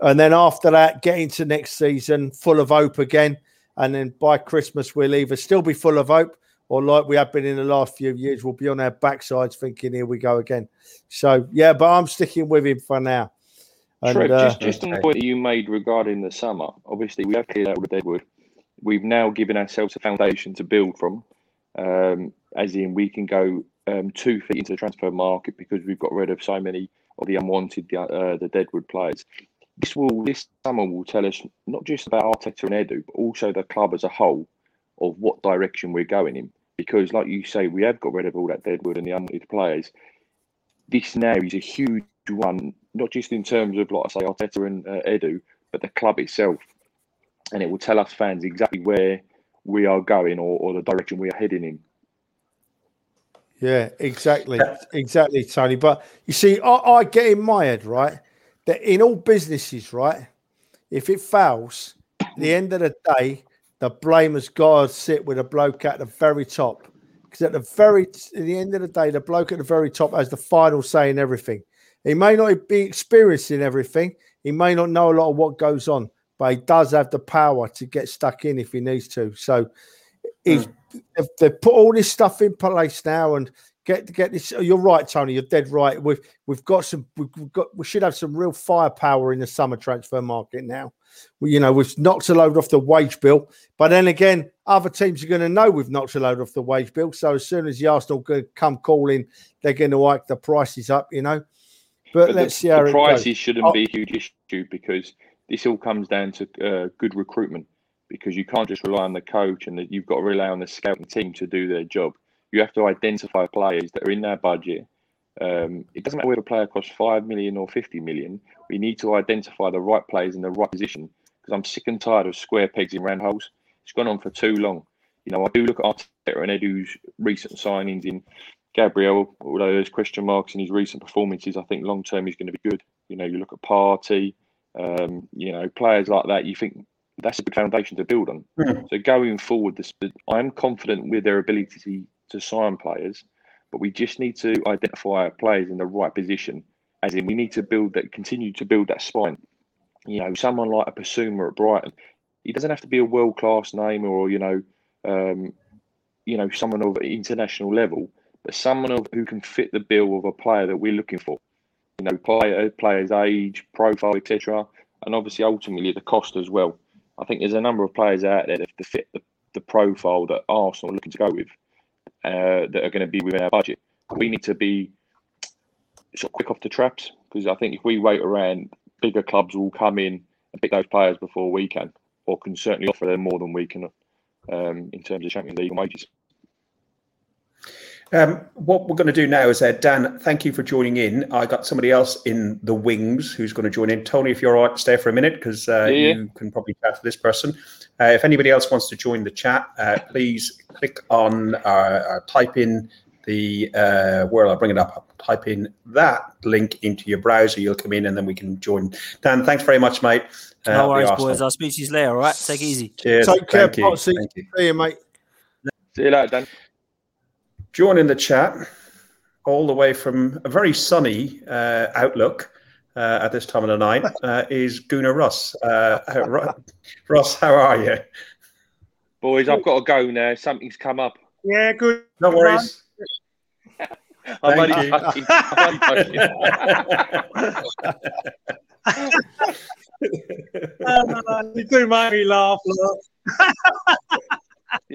And then after that, get into next season full of hope again. And then by Christmas, we'll either still be full of hope or, like we have been in the last few years, we'll be on our backsides thinking, here we go again. So, yeah, but I'm sticking with him for now. And, Trev, uh, just, just on the point that you made regarding the summer, obviously we have cleared out with Deadwood. We've now given ourselves a foundation to build from. Um, as in, we can go um, two feet into the transfer market because we've got rid of so many of the unwanted, uh, the Deadwood players. This will, this summer will tell us not just about Arteta and Edu, but also the club as a whole of what direction we're going in. Because, like you say, we have got rid of all that Deadwood and the unwanted players. This now is a huge one, not just in terms of, like I say, Arteta and uh, Edu, but the club itself, and it will tell us fans exactly where we are going, or, or the direction we are heading in. Yeah, exactly. Exactly, Tony. But you see, I, I get in my head, right, that in all businesses, right, if it fails, at the end of the day, the blame has got to sit with a bloke at the very top. Because at the very, at the end of the day, the bloke at the very top has the final say in everything. He may not be experiencing everything. He may not know a lot of what goes on, but he does have the power to get stuck in if he needs to. So he's, mm. they've put all this stuff in place now and get get this. You're right, Tony. You're dead right. We've we've got some. We've got. We should have some real firepower in the summer transfer market now. We, you know, we've knocked a load off the wage bill. But then again, other teams are going to know we've knocked a load off the wage bill. So as soon as the Arsenal come calling, they're going to hike the prices up. You know, but, but let's the, see how the prices it goes. Shouldn't oh, be a huge issue because this all comes down to uh, good recruitment, because you can't just rely on the coach, and the, you've got to rely on the scouting team to do their job. You have to identify players that are in their budget. Um, it doesn't matter whether a player costs five million or fifty million. We need to identify the right players in the right position, because I'm sick and tired of square pegs in round holes. It's gone on for too long. You know, I do look at Arteta and Edu's recent signings in Gabriel, although there's question marks in his recent performances. I think long-term he's going to be good. You know, you look at Partey, Um, you know, players like that, you think that's a good foundation to build on. Mm. So going forward, this, I'm confident with their ability to, to sign players, but we just need to identify our players in the right position. As in, we need to build that, continue to build that spine. You know, someone like a Basuma at Brighton, he doesn't have to be a world-class name or, you know, um, you know, someone of international level, but someone of, who can fit the bill of a player that we're looking for. You know, player, player's age, profile, et cetera, and obviously ultimately the cost as well. I think there's a number of players out there that have to fit the, the profile that Arsenal are looking to go with, uh, that are going to be within our budget. We need to be sort of quick off the traps, because I think if we wait around, bigger clubs will come in and pick those players before we can, or can certainly offer them more than we can um, in terms of Champions League and wages. Um, what we're going to do now is, uh, Dan, thank you for joining in. I got somebody else in the wings who's going to join in. Tony, if you're all right, stay for a minute, because uh, yeah. you can probably chat to this person. Uh, if anybody else wants to join the chat, uh, please click on or type in the, uh, well, I'll bring it up, I'll type in that link into your browser. You'll come in and then we can join. Dan, thanks very much, mate. Uh, no worries, boys. I'll speak to you later, all right? Take it easy. Cheers. Take care, Potsy. See you. you, mate. See you later, Dan. Joining the chat all the way from a very sunny uh, outlook uh, at this time of the night uh, is Guna Russ. Uh, Russ, how are you? Boys, I've got to go now. Something's come up. Yeah, good. No worries. I'm only joking. You do make me laugh. laugh.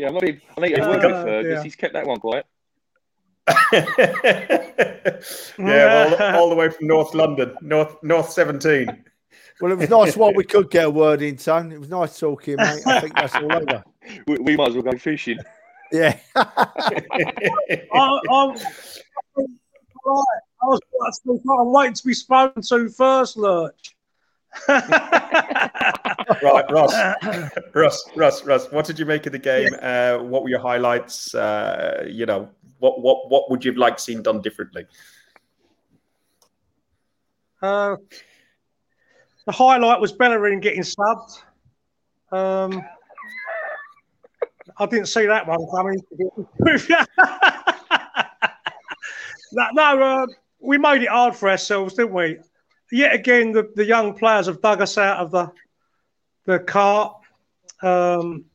Yeah, I might need to work with Fergus. Yeah. He's kept that one quiet. Yeah, all, all the way from North London, North North seventeen. Well, it was nice what we could get a word in, son. It was nice talking, mate. I think that's all over. We, we might as well go fishing. Yeah. I, I'm, I'm, right. I was, I'm waiting to be spoken to first, Lurch. Right, Ross. Ross, Ross, Ross. What did you make of the game? Uh, what were your highlights? Uh, you know, what, what, what would you have liked seen done differently? Uh, the highlight was Bellerin getting subbed. Um, I didn't see that one coming. no, no uh, we made it hard for ourselves, didn't we? Yet again, the, the young players have dug us out of the the cart. Um,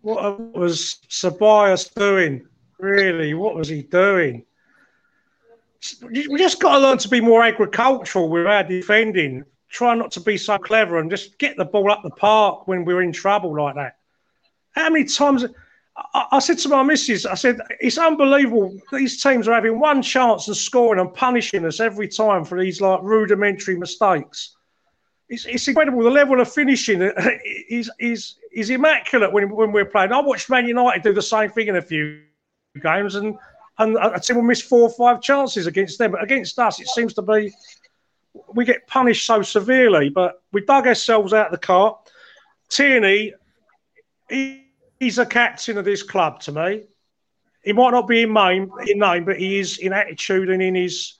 what was Ceballos doing? Really, what was he doing? We just got to learn to be more agricultural with our defending. Try not to be so clever and just get the ball up the park when we're in trouble like that. How many times... I, I said to my missus, I said, it's unbelievable. These teams are having one chance and scoring and punishing us every time for these like rudimentary mistakes. It's, it's incredible. The level of finishing is is is immaculate when when we're playing. I watched Man United do the same thing in a few games, and and a team will miss four or five chances against them. But against us, it seems to be we get punished so severely. But we dug ourselves out of the cart. Tierney, he. He's a captain of this club to me. He might not be in name, in name, but he is in attitude and in his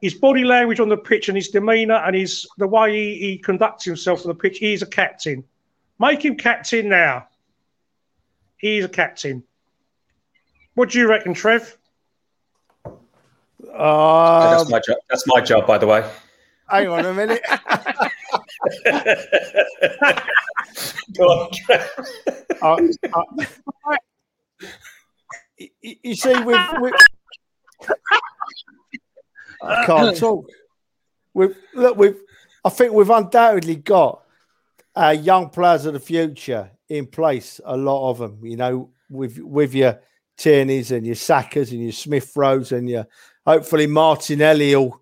his body language on the pitch and his demeanour and his the way he, he conducts himself on the pitch. He's a captain. Make him captain now. He's a captain. What do you reckon, Trev? Um, that's my job. That's my job, by the way. Hang on a minute. Go on, uh, uh, you, you see, with, with I can't talk. We've look, we've I think we've undoubtedly got our young players of the future in place. A lot of them, you know, with with your Tierneys and your Sakas and your Smith-Rowes and your hopefully Martinelli will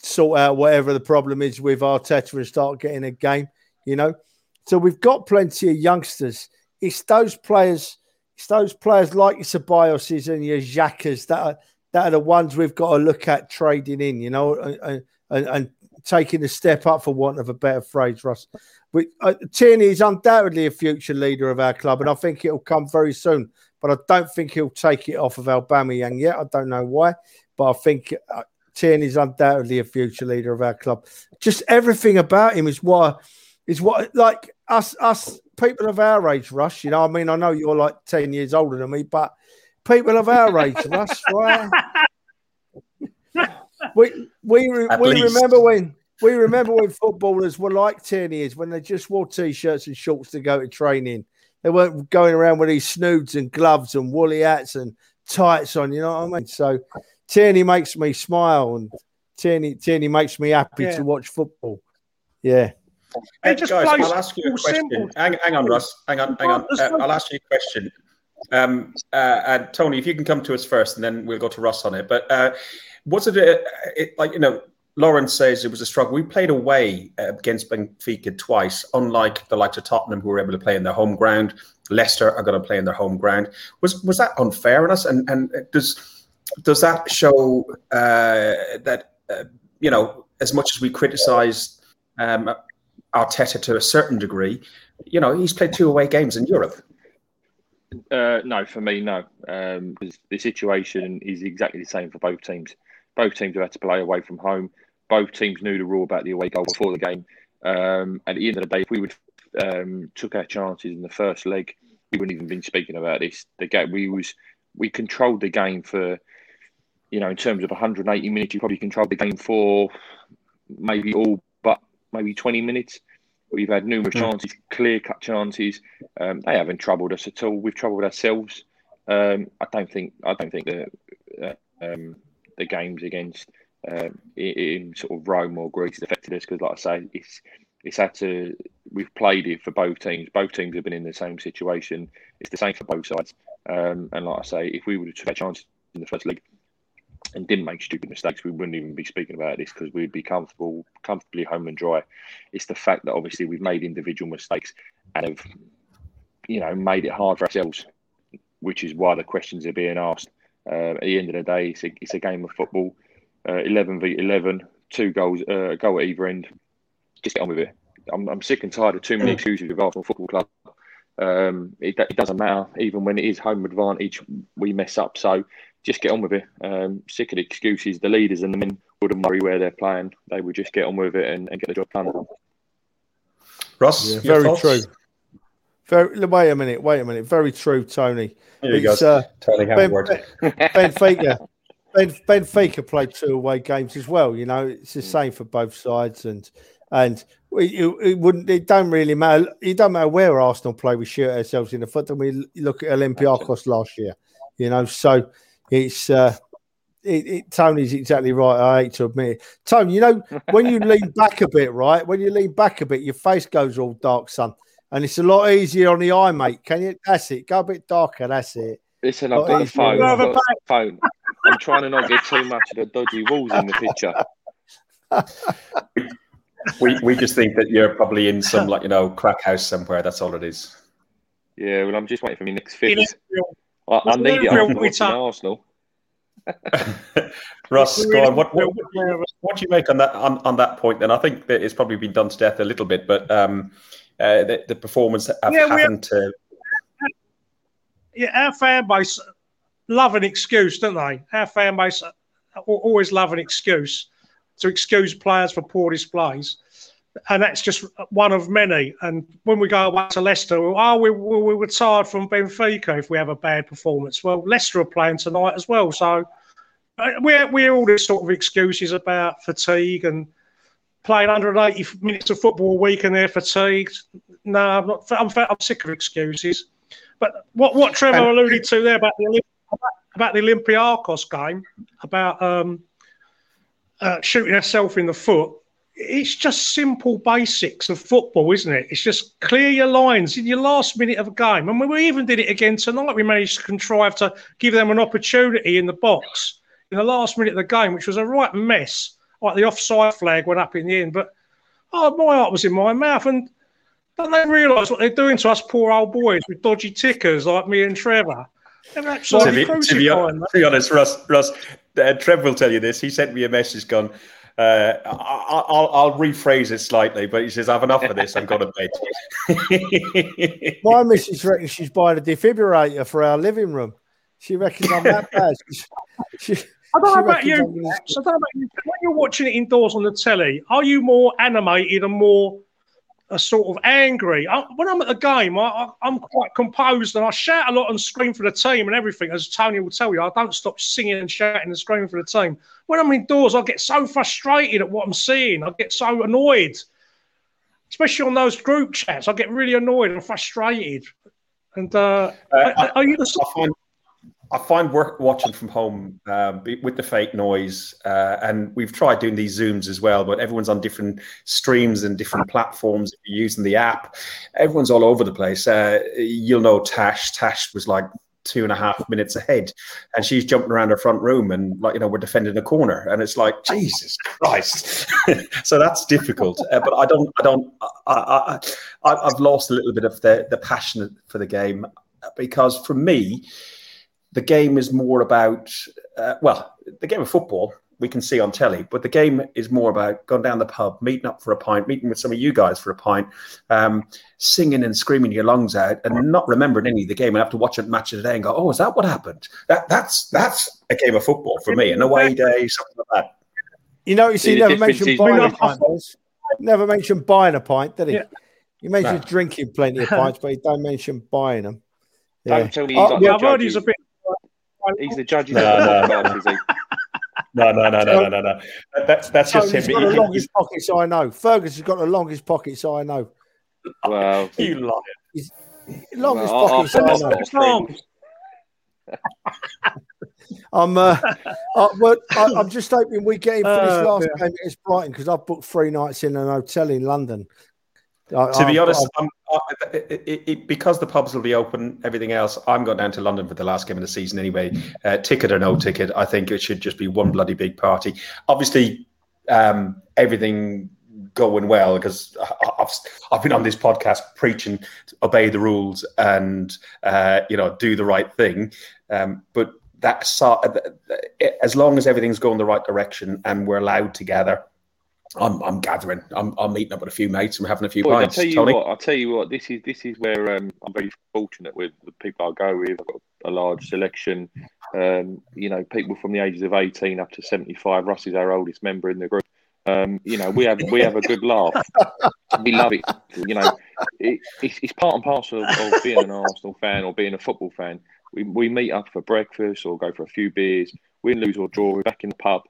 sort out whatever the problem is with Arteta and start getting a game, you know. So we've got plenty of youngsters. It's those players, it's those players like your Ceballos and your Xhakas that are that are the ones we've got to look at trading in, you know, and, and, and taking a step up, for want of a better phrase, Ross. We, uh, Tierney is undoubtedly a future leader of our club, and I think it'll come very soon. But I don't think he'll take it off of Aubameyang yet. I don't know why, but I think. Uh, Tierney is undoubtedly a future leader of our club. Just everything about him is what is what like us us people of our age, Rush. You know, I mean, I know you're like ten years older than me, but people of our age, Rush, right? We we we, we remember when we remember when footballers were like Tierney is, when they just wore t-shirts and shorts to go to training. They weren't going around with these snoods and gloves and woolly hats and tights on. You know what I mean? So. Tierney makes me smile, and Tierney, Tierney makes me happy yeah. to watch football. Yeah. Hey, guys, I'll ask you a question. Hang, hang on, Russ. Hang on, hang on. Uh, I'll ask you a question. Um, uh, uh, Tony, if you can come to us first, and then we'll go to Russ on it. But uh, was it, a, it like you know? Lawrence says it was a struggle. We played away against Benfica twice, unlike the likes of Tottenham, who were able to play in their home ground. Leicester are going to play in their home ground. Was was that unfair on us? And and does. Does that show uh, that, uh, you know, as much as we criticised um, Arteta to a certain degree, you know, he's played two away games in Europe? Uh, no, for me, no. Um, the situation is exactly the same for both teams. Both teams have had to play away from home. Both teams knew the rule about the away goal before the game. Um, at the end of the day, if we would um, took our chances in the first leg, we wouldn't even been speaking about this. The game, we was we controlled the game for... You know, in terms of one hundred eighty minutes, you probably controlled the game for maybe all but maybe twenty minutes. We've had numerous chances, clear-cut chances. Um, they haven't troubled us at all. We've troubled ourselves. Um, I don't think. I don't think the uh, um, the games against um, in, in sort of Rome or Greece affected us because, like I say, it's It's had to, we've played it for both teams. Both teams have been in the same situation. It's the same for both sides. Um, and like I say, if we would have took a chance in the first leg and didn't make stupid mistakes, we wouldn't even be speaking about this because we'd be comfortable, comfortably home and dry. It's the fact that obviously we've made individual mistakes and have, you know, made it hard for ourselves, which is why the questions are being asked. Uh, at the end of the day, it's a, it's a game of football. Uh, eleven v eleven, two goals, uh, a goal at either end. Just get on with it. I'm, I'm sick and tired of too many excuses with Arsenal Football Club. Um, it, it doesn't matter. Even when it is home advantage, we mess up. So just get on with it. Um, sick of the excuses. The leaders and the men wouldn't worry where they're playing. They would just get on with it and, and get the job done. Russ, yeah, very thoughts? True. Very, wait a minute. Wait a minute. Very true, Tony. There you it's, go. Uh, Tony Ben, Benfica. Ben, Benfica played two away games as well. You know, it's the same for both sides, and and it, it wouldn't. It don't really matter. It don't matter where Arsenal play. We shoot ourselves in the foot. And we look at Olympiakos last year. You know, so it's uh, it, it. Tony's exactly right. I hate to admit it, Tony. You know, when you lean back a bit, right? When you lean back a bit, your face goes all dark, son. And it's a lot easier on the eye, mate. Can you? That's it. Go a bit darker. That's it. Listen, I've got a phone. I've got a phone. I'm trying to not get too much of the dodgy walls in the picture. We we just think that you're probably in some, like, you know, crack house somewhere. That's all it is. Yeah, well, I'm just waiting for my next fix. I, I need it after watching Arsenal. Russ, go on. What, what, what, what do you make on that on, on that point? Then I think that it's probably been done to death a little bit, but. Um, Uh, the, the performance have yeah, happened to. Yeah, our fan base love an excuse, don't they? Our fan base always love an excuse to excuse players for poor displays, and that's just one of many. And when we go away to Leicester, oh, we, we, we were tired from Benfica if we have a bad performance. Well, Leicester are playing tonight as well, so we're we're all this sort of excuses about fatigue and. Playing one hundred eighty minutes of football a week and they're fatigued. No, I'm not. I'm, I'm sick of excuses. But what, what Trevor and, alluded to there about the about the Olympiakos game, about um, uh, shooting herself in the foot, it's just simple basics of football, isn't it? It's just clear your lines in your last minute of a game. And we even did it again tonight. We managed to contrive to give them an opportunity in the box in the last minute of the game, which was a right mess. Like the offside flag went up in the end, but oh, my heart was in my mouth. And don't they realise what they're doing to us poor old boys with dodgy tickers like me and Trevor? They're absolutely well, to, be, to, be, to be honest, Russ, Russ uh, Trev will tell you this. He sent me a message gone, uh, I, I'll, I'll rephrase it slightly, but he says, I've enough of this. I'm going to bed. My missus reckons she's buying a defibrillator for our living room. She reckons I'm that bad. She, I don't know about you. I don't know about you. When you're watching it indoors on the telly, are you more animated and more uh, sort of angry? I, when I'm at the game, I, I, I'm quite composed and I shout a lot and scream for the team and everything. As Tony will tell you, I don't stop singing and shouting and screaming for the team. When I'm indoors, I get so frustrated at what I'm seeing. I get so annoyed, especially on those group chats. I get really annoyed and frustrated. And uh, uh, are, are you the sort of... I find work watching from home uh, with the fake noise, uh, and we've tried doing these Zooms as well, but everyone's on different streams and different platforms. If you're using the app, everyone's all over the place. Uh, you'll know Tash. Tash was like two and a half minutes ahead, and she's jumping around her front room and, like, you know, we're defending a corner, and it's like, Jesus Christ. So that's difficult. Uh, but I don't, I don't, I, I, I, I've lost a little bit of the, the passion for the game because for me, the game is more about, uh, well, the game of football we can see on telly, but the game is more about going down the pub, meeting up for a pint, meeting with some of you guys for a pint, um, singing and screaming your lungs out and not remembering any of the game and have to watch a match of the day and go, oh, is that what happened? That That's that's a game of football for me, an away day, something like that. You know, you see, never mentioned buying a pint. Never mentioned buying a pint, did he? Yeah. He mentioned no. drinking plenty of pints, but he don't mention buying them. Yeah. Don't tell me he's oh, yeah, I've heard he's a bit... He's the judge. No, no, no, is he? no, no, no, no, no, no. That's that's just Tony's him. He's got the longest pockets I know. Fergus has got the longest pockets I know. Well, you lie. He's longest well, pockets I'll, I'll, I know. I'm. Uh, I, well, I, I'm just hoping we get him for this uh, last yeah. game against Brighton because I've booked three nights in an hotel in London I, to be I, honest, I, I'm, I, it, it, because the pubs will be open, everything else, I'm going down to London for the last game of the season anyway. Uh, ticket or no ticket, I think it should just be one bloody big party. Obviously, um, everything going well, because I've, I've been on this podcast preaching to obey the rules and uh, you know, do the right thing. Um, but that as long as everything's going the right direction and we're allowed to gather, I'm, I'm gathering. I'm, I'm meeting up with a few mates. I'm having a few well, pints. I'll tell you Tony. what. I'll tell you what. This is this is where um, I'm very fortunate with the people I go with. I've got a large selection. Um, you know, people from the ages of eighteen up to seventy-five. Russ is our oldest member in the group. Um, you know, we have we have a good laugh. We love it. You know, it, it's, it's part and parcel of, of being an Arsenal fan or being a football fan. We we meet up for breakfast or go for a few beers. We lose or draw. We're back in the pub.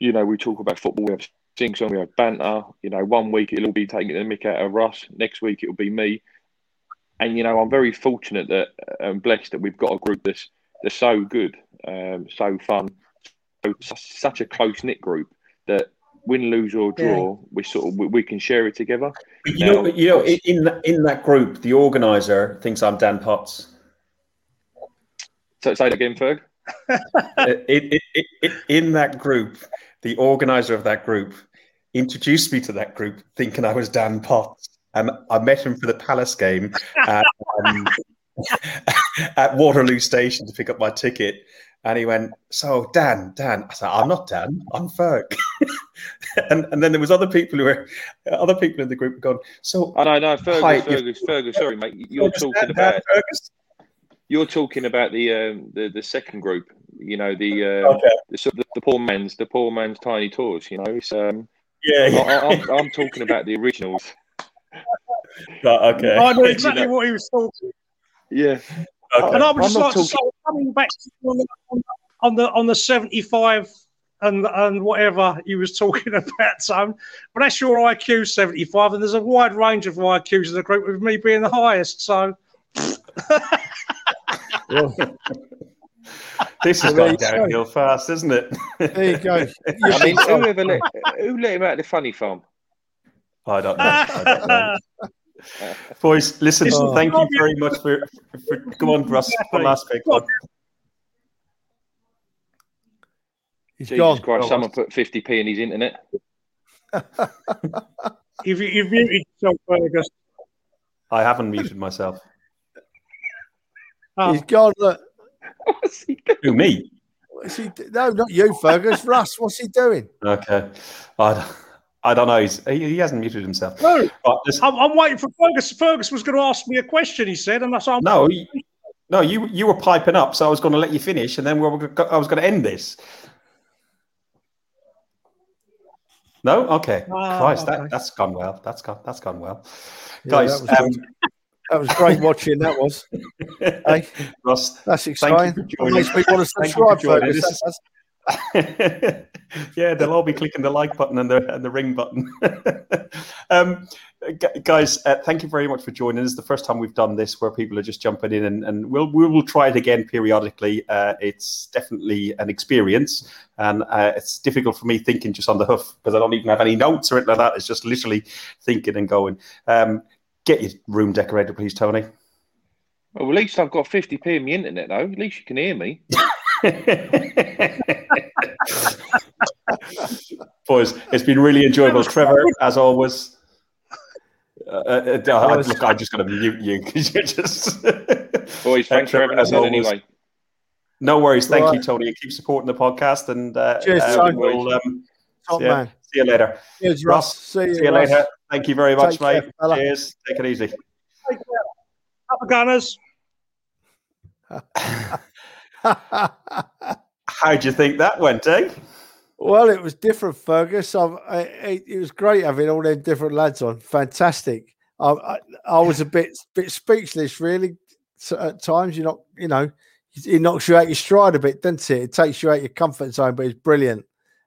You know, we talk about football. We have sing-song, we have banter. You know, one week it'll be taking the mick out of Russ. Next week it'll be me. And, you know, I'm very fortunate that and blessed that we've got a group that's, that's so good, um, so fun, so, such a close-knit group that win, lose or draw, yeah. we sort of we, we can share it together. You now, know, you know, in that, in that group, the organiser thinks I'm Dan Potts. So, say that again, Ferg. it, it, it, it, in that group, the organiser of that group introduced me to that group thinking I was Dan Potts. And I met him for the Palace game at, um, at Waterloo Station to pick up my ticket. And he went, so Dan, Dan. I said, I'm not Dan, I'm Ferg. and, and then there was other people who were, other people in the group gone, so... I know, no, Fergus, hi, Fergus, Fergus, sorry, mate. You're talking Dan, about... Dan, Fergus? You're talking about the um, the the second group, you know, the, uh, okay. the the poor man's the poor man's tiny tours, you know. It's, um, yeah, yeah. I, I'm, I'm talking about the originals. But, okay, I know exactly you know. what he was talking. Yeah, okay. And I would just like talking... to say, coming back on the on the, on the seventy-five and and whatever he was talking about, so but that's your I Q seventy-five, and there's a wide range of I Qs in the group, with me being the highest, so. This has gone downhill fast, isn't it? There you go. I mean, whoever let, who let him out of the funny farm? I don't know. I don't know. Boys, listen, oh. thank you very much for, for, for come on, Russ, for last pick. He's Jesus gone. Christ, oh, someone put fifty p in his internet. You've, you've muted yourself, Fergus. I haven't muted myself. Oh. He's gone. Look. What's he doing? Who, me? What's he do- no, not you, Fergus. Russ, what's he doing? Okay. I don't, I don't know. He's, he, he hasn't muted himself. No. But just... I'm, I'm waiting for Fergus. Fergus was going to ask me a question, he said. And I said, I'm... No, you, no you, you were piping up, so I was going to let you finish, and then we were, I was going to end this. No? Okay. Ah, Christ, okay. That, that's gone well. That's gone, that's gone well. Yeah, guys, um... That was great watching. That was, hey, Ross, that's exciting. Thank you for joining. It makes me want to subscribe, Fergus. Yeah, they'll all be clicking the like button and the and the ring button. um, guys, uh, thank you very much for joining us. The first time we've done this, where people are just jumping in, and, and we'll we will try it again periodically. Uh, it's definitely an experience, and uh, it's difficult for me thinking just on the hoof because I don't even have any notes or anything like that. It's just literally thinking and going. Um, Get your room decorated, please, Tony. Well, at least I've got fifty p in the internet, though. At least you can hear me. Boys, it's been really enjoyable. Trevor, as always. Uh, uh, I, look, I'm just going to mute you because you're just... Boys, thanks for having us on anyway. No worries. Thank right. you, Tony. Keep supporting the podcast. And uh, cheers, uh, we'll, um, Top yeah, man. See you later. Cheers, Ross. Ross. See you, see you Ross. later. Thank you very much, care, mate. Fella. Cheers. Take it easy. Take care. Up the Gunners. How do you think that went, eh? Well, it was different, Fergus. I, I, it was great having all them different lads on. Fantastic. I, I, I was a bit bit speechless, really. At times, you're not, you know, it knocks you out your stride a bit, doesn't it? It takes you out your comfort zone, but it's brilliant.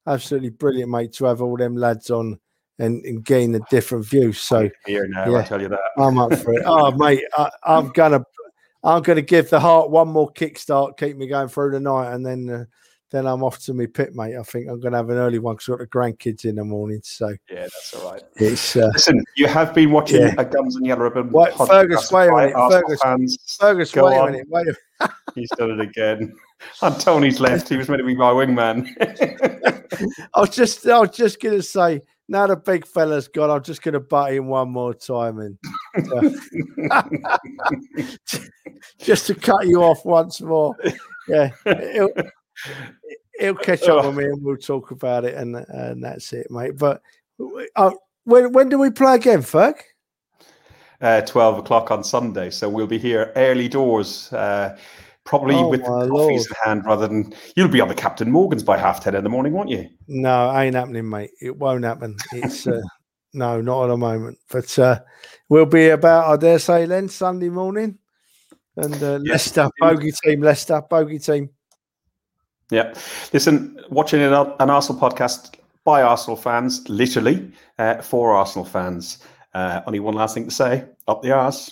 Absolutely brilliant, mate, to have all them lads on. And, and gain a different view. So here now, yeah, I tell you that I'm up for it. Oh, mate, I, I'm gonna, I'm gonna give the heart one more kickstart, keep me going through the night, and then uh, then I'm off to my pit, mate. I think I'm going to have an early one because I've got the grandkids in the morning. So yeah, that's all right. It's, uh, listen, you have been watching yeah. a Guns and Yellow Ribbon. Wait, Fergus, wait a minute. Fergus, fans. Fergus, Go wait on. a minute. Wait a minute. He's done it again. And Tony's left. He was meant to be my wingman. I was just, I was just going to say, now the big fella's gone, I'm just going to butt in one more time. and uh, Just to cut you off once more. Yeah. It'll, It'll catch up with me and we'll talk about it, and and that's it, mate. But uh, when when do we play again, Ferg? Uh, twelve o'clock on Sunday, so we'll be here early doors, uh, probably oh, with the coffees in hand. Rather than you'll be on the Captain Morgan's by half ten in the morning, won't you? No, ain't happening, mate. It won't happen. It's uh, no, not at the moment. But uh, we'll be about, I dare say, then Sunday morning, and uh, yes, Leicester bogey team, Leicester bogey team. Yeah. Listen, watching an, an Arsenal podcast by Arsenal fans, literally, uh, for Arsenal fans. Uh, only one last thing to say. Up the arse.